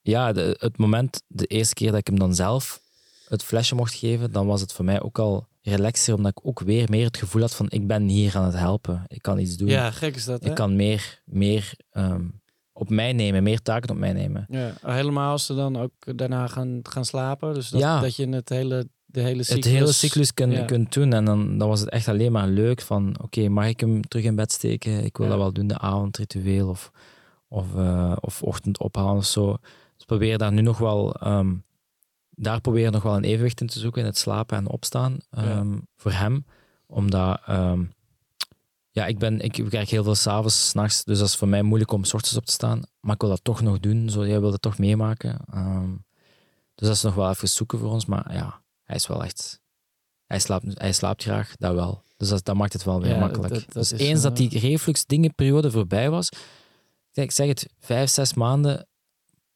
ja, de, het moment, de eerste keer dat ik hem dan zelf het flesje mocht geven, dan was het voor mij ook al relaxer, omdat ik ook weer meer het gevoel had van ik ben hier aan het helpen. Ik kan iets doen. Ja, gek is dat, hè? Ik kan meer, meer um, op mij nemen, meer taken op mij nemen. Ja, helemaal als ze dan ook daarna gaan, gaan slapen. Dus dat, ja. dat je het hele... De hele cyclus. Het hele cyclus kun, ja. kunt doen. En dan, dan was het echt alleen maar leuk van... Oké, okay, mag ik hem terug in bed steken? Ik wil ja. dat wel doen, de avondritueel. Of, of, uh, of ochtend ophalen of zo. Dus probeer daar nu nog wel... Um, daar probeer nog wel een evenwicht in te zoeken. In het slapen en opstaan. Um, ja. Voor hem. Omdat... Um, ja, ik, ben, ik werk heel veel s'avonds, s'nachts. Dus dat is voor mij moeilijk om 's ochtends op te staan. Maar ik wil dat toch nog doen. Zo, jij wil dat toch meemaken. Um, dus dat is nog wel even zoeken voor ons. Maar ja... Hij is wel echt... Hij slaapt, hij slaapt graag, dat wel. Dus dat, dat maakt het wel weer ja, makkelijk. Dat, dat dus is, eens uh... dat die reflux-dingenperiode voorbij was... Ik zeg het, vijf, zes maanden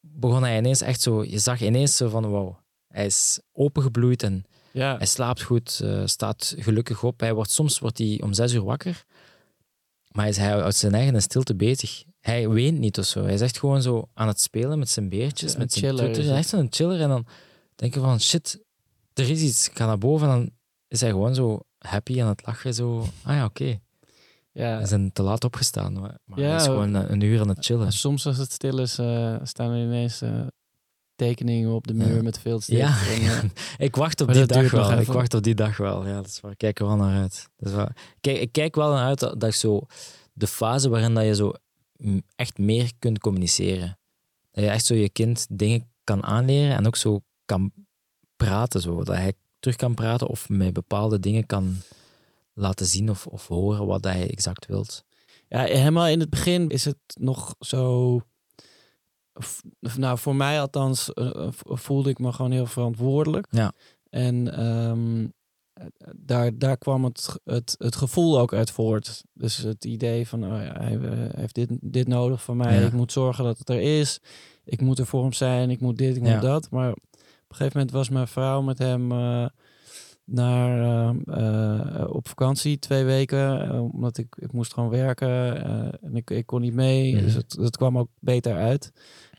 begon hij ineens echt zo... Je zag ineens zo van, wauw, hij is opengebloeid en ja. hij slaapt goed, uh, staat gelukkig op. Hij wordt, soms wordt hij om zes uur wakker, maar hij is uit zijn eigen stilte bezig. Hij weent niet of zo. Hij is echt gewoon zo aan het spelen met zijn beertjes, ja, met zijn toeters. Hij is echt zo'n chiller en dan denk je van, shit... Er is iets, ik ga naar boven en dan is hij gewoon zo happy aan het lachen. Zo, ah ja, oké. Okay. Ja. We zijn te laat opgestaan, maar ja, hij is gewoon een, een uur aan het chillen. Soms als het stil is, uh, staan er ineens uh, tekeningen op de muur ja. met veel stil. Ja, en, uh, ik wacht op die dag wel. Ik wacht op die dag wel, ja, dat is waar. Ik kijk er wel naar uit. Dat is waar. Kijk, ik kijk wel naar uit dat, dat ik zo de fase waarin dat je zo echt meer kunt communiceren. Dat je echt zo je kind dingen kan aanleren en ook zo kan... praten zo, dat hij terug kan praten of met bepaalde dingen kan laten zien of, of horen wat hij exact wilt. Ja, helemaal in het begin is het nog zo... Nou, voor mij althans voelde ik me gewoon heel verantwoordelijk. Ja. En um, daar, daar kwam het, het, het gevoel ook uit voort. Dus het idee van, oh ja, hij heeft dit, dit nodig van mij. Ja. Ik moet zorgen dat het er is. Ik moet er voor hem zijn. Ik moet dit, ik moet ja. dat. Maar... Op een gegeven moment was mijn vrouw met hem uh, naar, uh, uh, op vakantie twee weken. Uh, omdat ik, ik moest gewoon werken uh, en ik, ik kon niet mee. Mm. Dus het, dat kwam ook beter uit.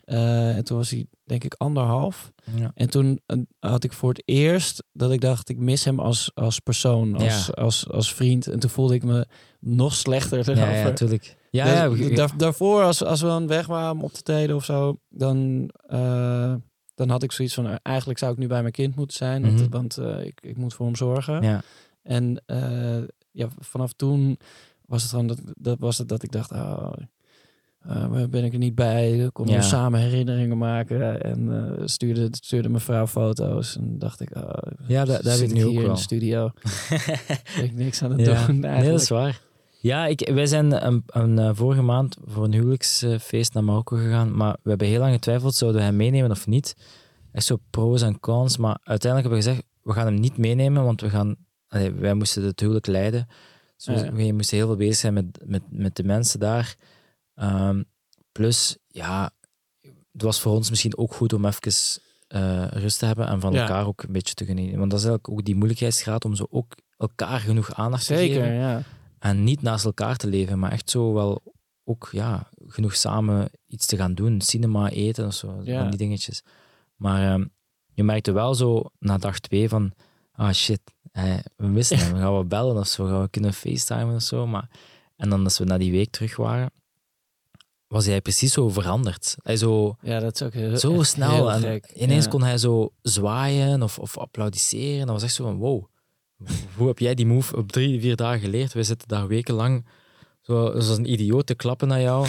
Uh, en toen was hij denk ik anderhalf. Ja. En toen uh, had ik voor het eerst dat ik dacht, ik mis hem als, als persoon, als, ja. als, als vriend. En toen voelde ik me nog slechter erover. Ja, natuurlijk. Ja, ja, dus, ja. Daar, daarvoor, als, als we dan weg waren om op te treden of zo, dan... Uh, Dan had ik zoiets van, eigenlijk zou ik nu bij mijn kind moeten zijn. Mm-hmm. Want, want uh, ik, ik moet voor hem zorgen. Ja. En uh, ja, vanaf toen was het gewoon dat, dat, was het dat ik dacht... Oh, Uh, ben ik er niet bij. Dan konden ja. we samen herinneringen maken. En uh, stuurde, stuurde mijn vrouw foto's. En dacht ik, oh, ja, daar zit ik nu hier in de studio. Ik niks aan het ja. doen. Nee, dat is waar. Ja, ik, wij zijn een, een, een, vorige maand voor een huwelijksfeest naar Marokko gegaan. Maar we hebben heel lang getwijfeld, zouden we hem meenemen of niet? Echt zo pro's en cons. Maar uiteindelijk hebben we gezegd, we gaan hem niet meenemen, want we gaan, allee, wij moesten het huwelijk leiden. Dus ja. we, we moesten heel veel bezig zijn met, met, met de mensen daar. Um, plus, ja, het was voor ons misschien ook goed om even uh, rust te hebben en van ja. elkaar ook een beetje te genieten. Want dat is eigenlijk ook die moeilijkheidsgraad om zo ook elkaar genoeg aandacht Zeker, te geven. Ja. En niet naast elkaar te leven, maar echt zo wel ook ja, genoeg samen iets te gaan doen. Cinema, eten of zo, ja. van die dingetjes. Maar um, je merkte wel zo na dag twee van, ah shit, eh, we missen hem, gaan we bellen of zo, gaan we kunnen facetimen of zo. Maar, en dan als we na die week terug waren, was hij precies zo veranderd. Hij zo, ja, dat is ook heel, zo snel. Heel en ineens ja. kon hij zo zwaaien of, of applaudisseren. Dat was echt zo van, wow, hoe heb jij die move op drie, vier dagen geleerd? We zitten daar wekenlang zo, zoals een idioot te klappen naar jou.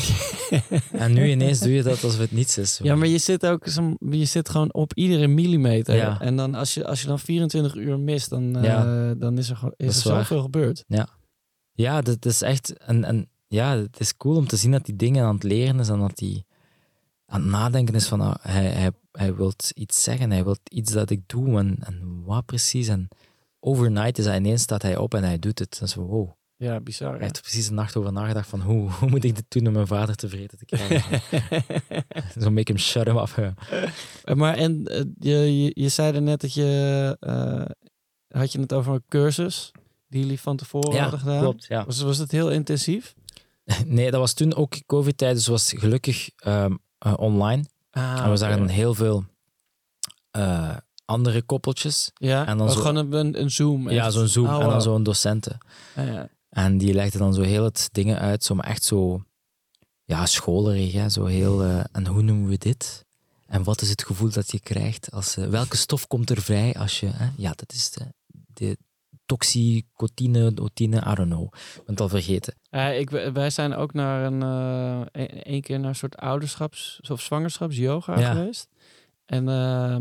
En nu ineens doe je dat alsof het niets is. Hoor. Ja, maar je zit, ook, je zit gewoon op iedere millimeter. Ja. En dan als, je, als je dan vierentwintig uur mist, dan, ja. uh, dan is er, is is er zoveel gebeurd. Ja, ja dat is echt... En, en, ja, het is cool om te zien dat die dingen aan het leren is en dat hij aan het nadenken is van, ah, hij, hij, hij wil iets zeggen, hij wil iets dat ik doe en, en wat precies. En overnight is hij ineens, staat hij op en hij doet het. Dat is wow. Ja, bizar. Hij ja. heeft precies een nacht over nagedacht van, hoe, hoe moet ik dit doen om mijn vader tevreden te krijgen? Zo make him shut him up. Maar en, je, je, je zei er net dat je, uh, had je het over een cursus die jullie van tevoren ja, hadden gedaan? Klopt, ja, was, was het heel intensief? Nee, dat was toen ook COVID-tijd, dus was gelukkig um, uh, online. Ah, en we zagen okay. dan heel veel uh, andere koppeltjes. Ja, en dan zo... gewoon een, een Zoom. Echt. Ja, zo'n Zoom. Oh, wow. En dan zo'n docenten. Ah, ja. En die legde dan zo heel het dingen uit, zo, maar echt zo ja, scholerig. Hè? Zo heel, uh, en hoe noemen we dit? En wat is het gevoel dat je krijgt? Als, uh, welke stof komt er vrij als je... Hè? Ja, dat is de... de toxicotine, otine, I don't know. Ik ben het al vergeten. Uh, ik, wij zijn ook naar een, uh, een, een keer naar een soort ouderschaps- of zwangerschapsyoga ja. geweest. En uh,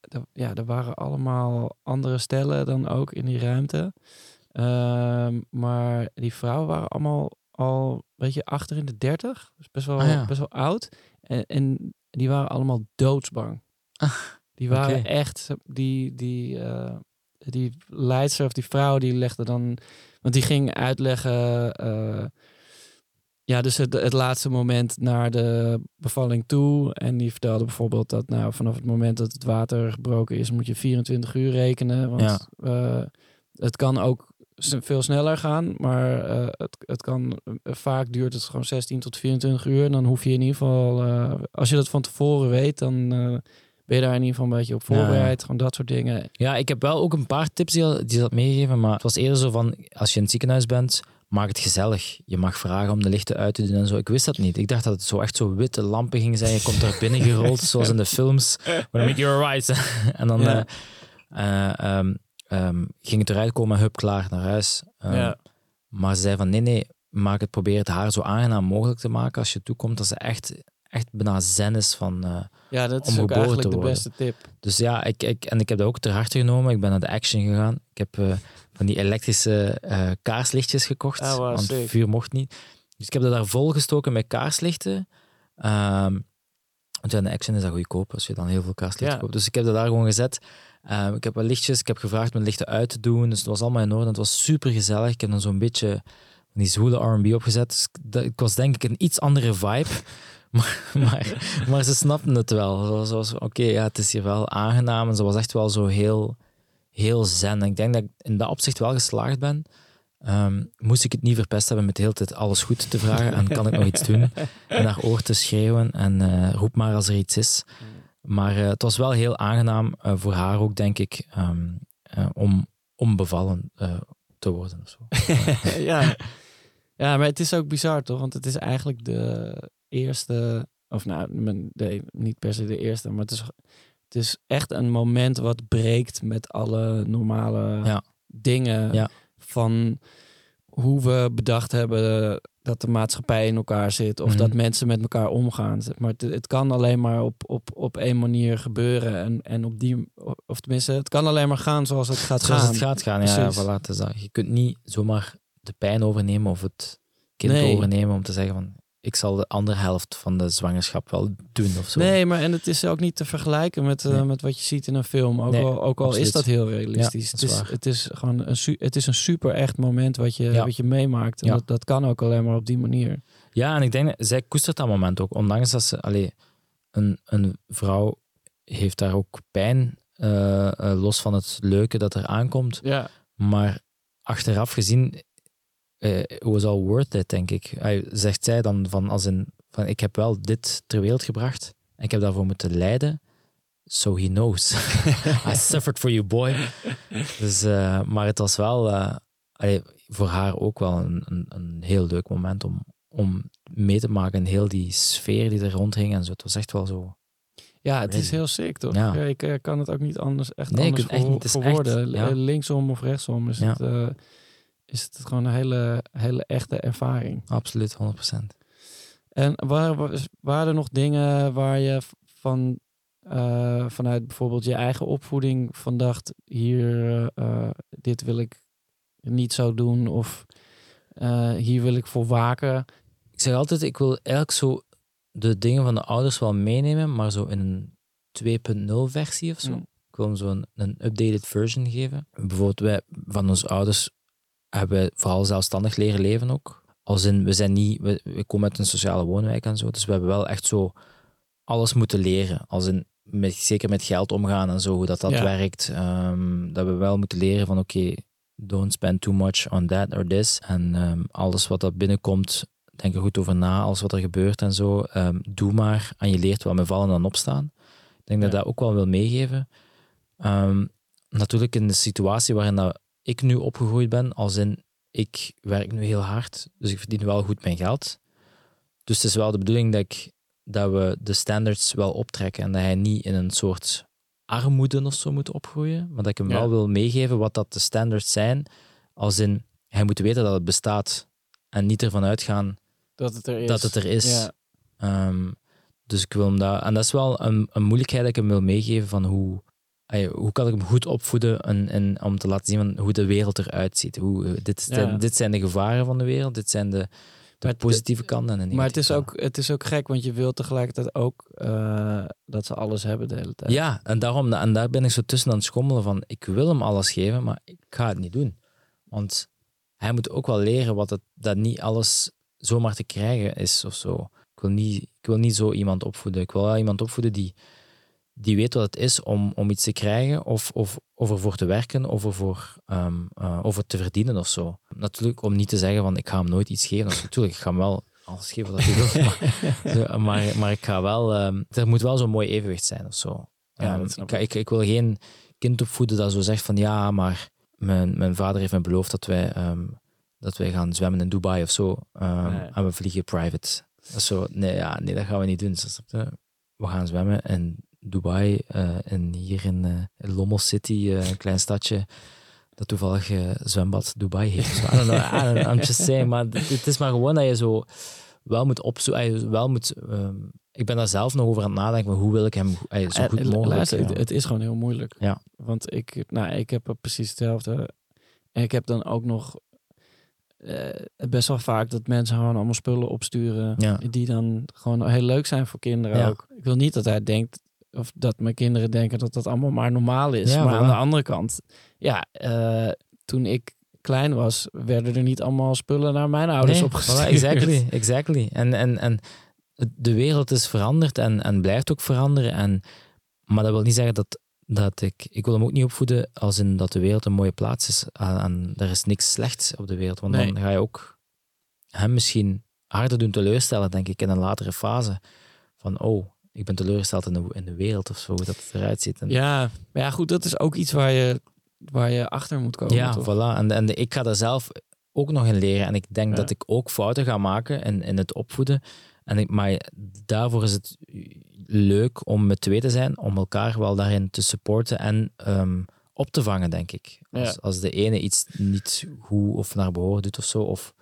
d- ja, er waren allemaal andere stellen dan ook in die ruimte. Uh, maar die vrouwen waren allemaal al, weet je, achter in de dertig. Dus best wel, ah, ja. best wel oud. En, en die waren allemaal doodsbang. Ah, die waren okay. echt... Die... die uh, Die leidster of die vrouw, die legde dan... Want die ging uitleggen... Uh, ja, dus het, het laatste moment naar de bevalling toe. En die vertelde bijvoorbeeld dat... Nou, vanaf het moment dat het water gebroken is... moet je vierentwintig uur rekenen. Want ja. uh, het kan ook veel sneller gaan. Maar uh, het, het kan... Uh, vaak duurt het gewoon zestien tot vierentwintig uur. En dan hoef je in ieder geval... Uh, als je dat van tevoren weet, dan... Uh, ben je daar in ieder geval een beetje op voorbereid? Ja. Gewoon dat soort dingen. Ja, ik heb wel ook een paar tips die, die dat meegeven. Maar het was eerder zo van, als je in het ziekenhuis bent, maak het gezellig. Je mag vragen om de lichten uit te doen en zo. Ik wist dat niet. Ik dacht dat het zo echt zo witte lampen ging zijn. Je komt er binnen gerold, zoals in de films. We'll make you alright. En dan ja. uh, uh, um, um, ging het eruit komen en hup, klaar, naar huis. Um, ja. Maar ze zei van, nee, nee, maak het, probeer het haar zo aangenaam mogelijk te maken als je toekomt. Dat ze echt... echt bijna zen is van uh, ja, dat is om geboren eigenlijk te worden. De beste tip. Dus ja, ik, ik, en ik heb dat ook ter harte genomen. Ik ben naar de Action gegaan. Ik heb uh, van die elektrische uh, kaarslichtjes gekocht, ah, wow, want sick. Vuur mocht niet. Dus ik heb dat daar volgestoken met kaarslichten. Um, want ja, in de Action is dat goedkoop, als je dan heel veel kaarslichten ja. koopt. Dus ik heb dat daar gewoon gezet. Um, ik heb wel lichtjes, ik heb gevraagd mijn lichten uit te doen. Dus het was allemaal in orde. Het was super gezellig. Ik heb dan zo'n beetje die zwoele R en B opgezet. Dus dat, ik was denk ik een iets andere vibe. Maar, maar, maar ze snapten het wel. Oké, okay, ja, het is hier wel aangenaam. En ze was echt wel zo heel, heel zen. En ik denk dat ik in dat opzicht wel geslaagd ben. Um, moest ik het niet verpest hebben met de hele tijd alles goed te vragen. En kan ik nog iets doen? En haar oor te schreeuwen. En uh, roep maar als er iets is. Maar uh, het was wel heel aangenaam uh, voor haar ook, denk ik. Um, uh, om, om bevallen uh, te worden. Of zo. ja. ja, maar het is ook bizar, toch? Want het is eigenlijk de... eerste, of nou, nee, niet per se de eerste, maar het is, het is echt een moment wat breekt met alle normale ja. dingen ja. van hoe we bedacht hebben dat de maatschappij in elkaar zit of mm-hmm. dat mensen met elkaar omgaan. Maar het, het kan alleen maar op, op, op één manier gebeuren. En, en op die, of tenminste, het kan alleen maar gaan zoals het gaat zoals gaan. Het gaat gaan, ja, voilà, dus dat, je kunt niet zomaar de pijn overnemen of het kind nee. overnemen om te zeggen van ik zal de andere helft van de zwangerschap wel doen of zo. Nee, maar en het is ook niet te vergelijken met, nee. uh, met wat je ziet in een film. Ook nee, al, ook al is dat heel realistisch. Ja, dat is het, is, het is gewoon een, su- het is een super echt moment wat je, ja. wat je meemaakt. En ja. dat, dat kan ook alleen maar op die manier. Ja, en ik denk, zij koestert dat moment ook. Ondanks dat ze, allee, een, een vrouw heeft daar ook pijn. Uh, uh, los van het leuke dat er aankomt. Ja. Maar achteraf gezien... it was all worth it, denk ik. Hij zegt zij dan van, als in, van ik heb wel dit ter wereld gebracht en ik heb daarvoor moeten lijden, so he knows. I suffered for you, boy. Dus, uh, maar het was wel uh, allee, voor haar ook wel een, een, een heel leuk moment om, om mee te maken in heel die sfeer die er rondhing en zo. Het was echt wel zo. Ja, het is heel sick, toch? Ja. Ja, ik uh, kan het ook niet anders, echt nee, anders voor, echt, verwoorden. Ja. Linksom of rechtsom is ja. het... Uh, is het gewoon een hele, hele echte ervaring. Absoluut, honderd procent. En waren, waren er nog dingen waar je van, uh, vanuit bijvoorbeeld je eigen opvoeding van dacht, hier, uh, dit wil ik niet zo doen of uh, hier wil ik voor waken? Ik zeg altijd, ik wil eigenlijk zo de dingen van de ouders wel meenemen, maar zo in een twee punt nul versie of zo. Mm. Ik wil hem zo een, een updated version geven. Bijvoorbeeld wij van onze ouders hebben we vooral zelfstandig leren leven ook. Als in, we zijn niet... We, we komen uit een sociale woonwijk en zo, dus we hebben wel echt zo alles moeten leren. Als in, met, zeker met geld omgaan en zo, hoe dat, dat ja. werkt. Um, dat we wel moeten leren van, oké, okay, don't spend too much on that or this. En um, alles wat dat binnenkomt, denk er goed over na, alles wat er gebeurt en zo. Um, doe maar. En je leert wel met vallen en opstaan. Ik denk ja. dat ik dat ook wel wil meegeven. Um, natuurlijk in de situatie waarin dat ik nu opgegroeid ben, als in ik werk nu heel hard, dus ik verdien wel goed mijn geld. Dus het is wel de bedoeling dat, ik, dat we de standards wel optrekken en dat hij niet in een soort armoede of zo moet opgroeien, maar dat ik hem ja. wel wil meegeven wat dat de standards zijn, als in hij moet weten dat het bestaat en niet ervan uitgaan dat het er is. Dat het er is. Ja. Um, dus ik wil hem daar... En dat is wel een, een moeilijkheid dat ik hem wil meegeven van hoe... Hey, hoe kan ik hem goed opvoeden en, en om te laten zien van hoe de wereld eruit ziet? Hoe, dit, ja. de, dit zijn de gevaren van de wereld, dit zijn de, de positieve kanten. En de maar het is, ook, het is ook gek, want je wilt tegelijkertijd ook uh, dat ze alles hebben de hele tijd. Ja, en, daarom, en daar ben ik zo tussen aan het schommelen van ik wil hem alles geven, maar ik ga het niet doen. Want hij moet ook wel leren wat het, dat niet alles zomaar te krijgen is of zo. Ik wil niet, ik wil niet zo iemand opvoeden. Ik wil wel iemand opvoeden die... die weet wat het is om, om iets te krijgen of, of, of ervoor te werken of ervoor um, uh, of het te verdienen of zo. Natuurlijk om niet te zeggen van ik ga hem nooit iets geven. Dus natuurlijk, ik ga hem wel alles geven wat hij wil. Maar, maar, maar ik ga wel... Um, er moet wel zo'n mooi evenwicht zijn of zo. Ja, um, ik, ik, ik wil geen kind opvoeden dat zo zegt van ja, maar mijn, mijn vader heeft me beloofd dat wij, um, dat wij gaan zwemmen in Dubai of zo. Um, nee. En we vliegen private. Zo, nee, ja, nee, dat gaan we niet doen. We gaan zwemmen en Dubai uh, en hier in uh, Lommel City, uh, een klein stadje dat toevallig uh, zwembad Dubai heeft. So, I don't know, I don't, I'm just saying, maar het, het is maar gewoon dat je zo wel moet opzoeken, wel moet... Um, ik ben daar zelf nog over aan het nadenken, maar hoe wil ik hem uh, zo goed mogelijk... Luister, ja. Het is gewoon heel moeilijk. Ja. Want ik, nou, ik heb precies hetzelfde. En ik heb dan ook nog uh, best wel vaak dat mensen gewoon allemaal spullen opsturen ja. die dan gewoon heel leuk zijn voor kinderen ja. ook. Ik wil niet dat hij denkt... Of dat mijn kinderen denken dat dat allemaal maar normaal is. Ja, maar aan de andere kant, ja, uh, toen ik klein was, werden er niet allemaal spullen naar mijn ouders nee, opgestuurd. Voilà, exactly, exactly. En, en, en de wereld is veranderd en, en blijft ook veranderen. En, maar dat wil niet zeggen dat, dat ik... Ik wil hem ook niet opvoeden als in dat de wereld een mooie plaats is. En, en er is niks slechts op de wereld. Want nee. dan ga je ook hem misschien harder doen teleurstellen, denk ik, in een latere fase. Van, oh... Ik ben teleurgesteld in de, in de wereld of zo, hoe dat het eruit ziet. En... Ja, maar ja, goed, dat is ook iets waar je, waar je achter moet komen. Ja, toch? Voilà. En, en de, ik ga daar zelf ook nog in leren. En ik denk ja. dat ik ook fouten ga maken in, in het opvoeden. En ik, maar daarvoor is het leuk om met twee te zijn, om elkaar wel daarin te supporten en um, op te vangen, denk ik. Als, ja. als de ene iets niet goed of naar behoren doet of zo, of...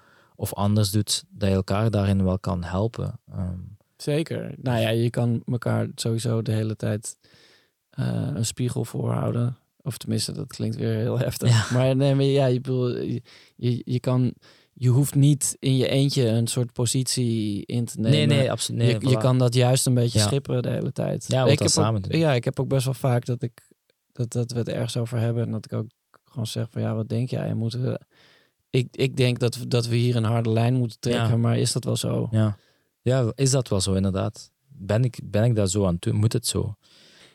of anders doet, dat je elkaar daarin wel kan helpen. Um, Zeker. Nou ja, je kan elkaar sowieso de hele tijd uh, een spiegel voorhouden. Of tenminste, dat klinkt weer heel heftig. Ja. Maar nee, maar ja, je, bedoel, je, je kan... Je hoeft niet in je eentje een soort positie in te nemen. Nee, nee, absoluut. Nee, je, je kan dat juist een beetje ja. schipperen de hele tijd. Ja, ik heb samen ook, ja, ik heb ook best wel vaak dat ik dat, dat we het ergens over hebben. En dat ik ook gewoon zeg van ja, wat denk jij? Moeten we, ik, ik denk dat, dat we hier een harde lijn moeten trekken. Ja. Maar is dat wel zo? Ja. ja, is dat wel zo inderdaad? Ben ik, ben ik daar zo aan toe? Moet het zo?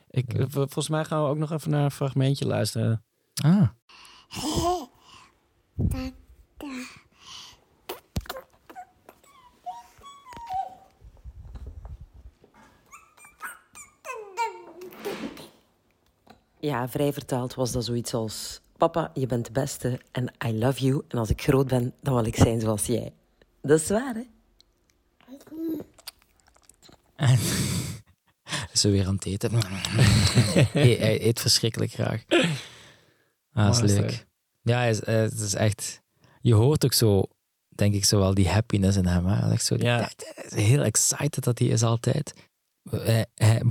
Ik, ja. Volgens mij gaan we ook nog even naar een fragmentje luisteren. Ah. Ja, vrij vertaald was dat zoiets als... Papa, je bent de beste en I love you. En als ik groot ben, dan wil ik zijn zoals jij. Dat is waar, hè? Ze weer aan het eten. Hij, hij eet verschrikkelijk graag. Ah, dat is leuk. Ja, het is echt... Je hoort ook zo, denk ik, zo wel die happiness in hem. Hè? Echt zo, ja. Hij is heel excited dat hij is altijd.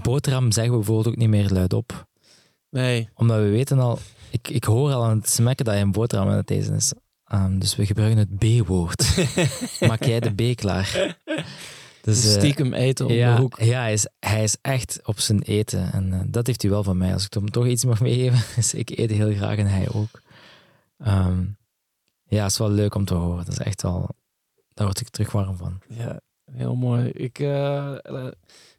Boterham zeggen we bijvoorbeeld ook niet meer luidop. Nee. Omdat we weten al, ik, ik hoor al aan het smekken dat je een boterham aan het eten is. Um, dus we gebruiken het B-woord. Maak jij de B klaar. Dus, dus stiekem eten uh, om ja, de hoek. Ja, hij is, hij is echt op zijn eten. En uh, dat heeft hij wel van mij. Als ik hem toch iets mag meegeven, dus ik eet heel graag en hij ook. Um, ja, het is wel leuk om te horen. Dat is echt al, daar word ik terug warm van. Ja, heel mooi. Ik, uh, uh,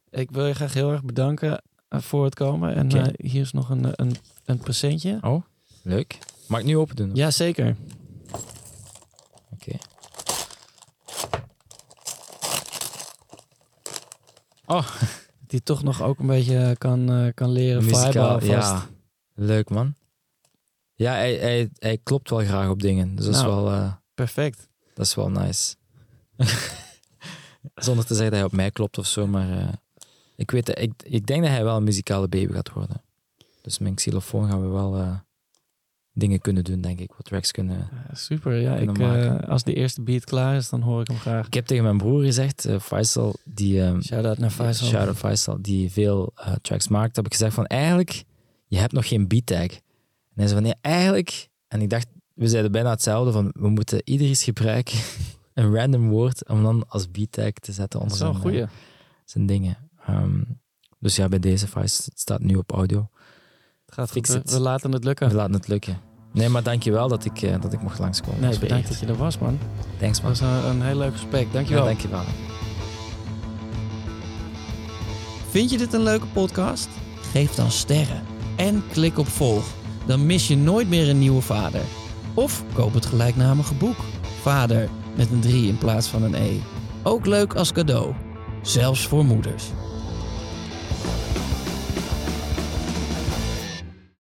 ik wil je graag heel erg bedanken voor het komen. En okay. uh, hier is nog een, een, een presentje. Oh, leuk. Mag ik nu open doen? Of? Ja, zeker. Oké. Okay. Oh. Die toch nog ook een beetje kan, uh, kan leren viben. Ja, leuk man. Ja, hij, hij, hij klopt wel graag op dingen. Dus dat nou, is wel... Uh, perfect. Dat is wel nice. Zonder te zeggen dat hij op mij klopt of zo, maar... Uh, Ik, weet, ik, ik denk dat hij wel een muzikale baby gaat worden. Dus met een xylofoon gaan we wel uh, dingen kunnen doen, denk ik. Wat tracks kunnen ja, Super, ja. Kunnen ik, maken. Uh, als de eerste beat klaar is, dan hoor ik hem graag. Ik heb tegen mijn broer gezegd, uh, Faisal, die... Um, shout-out naar Faisal. Shout-out Faisal, die veel uh, tracks maakt. Heb ik gezegd van, eigenlijk, je hebt nog geen beat tag. En hij zei van, nee, eigenlijk... En ik dacht, we zeiden bijna hetzelfde, van we moeten ieder iets gebruiken. Een random woord, om dan als beat tag te zetten onder zijn, uh, zijn dingen. Um, dus ja, bij deze Vice, het staat nu op audio. Het gaat goed, het. We laten het lukken. We laten het lukken. Nee, maar dankjewel dat ik, uh, dat ik mocht langskomen. Nee, bedankt echt. Dat je er was, man. Thanks, man. Dat was een, een heel leuk gesprek. Dankjewel. Ja, dankjewel. Vind je dit een leuke podcast? Geef dan sterren en klik op volg. Dan mis je nooit meer een nieuwe vader. Of koop het gelijknamige boek. Vader, met een drie in plaats van een E. Ook leuk als cadeau. Zelfs voor moeders.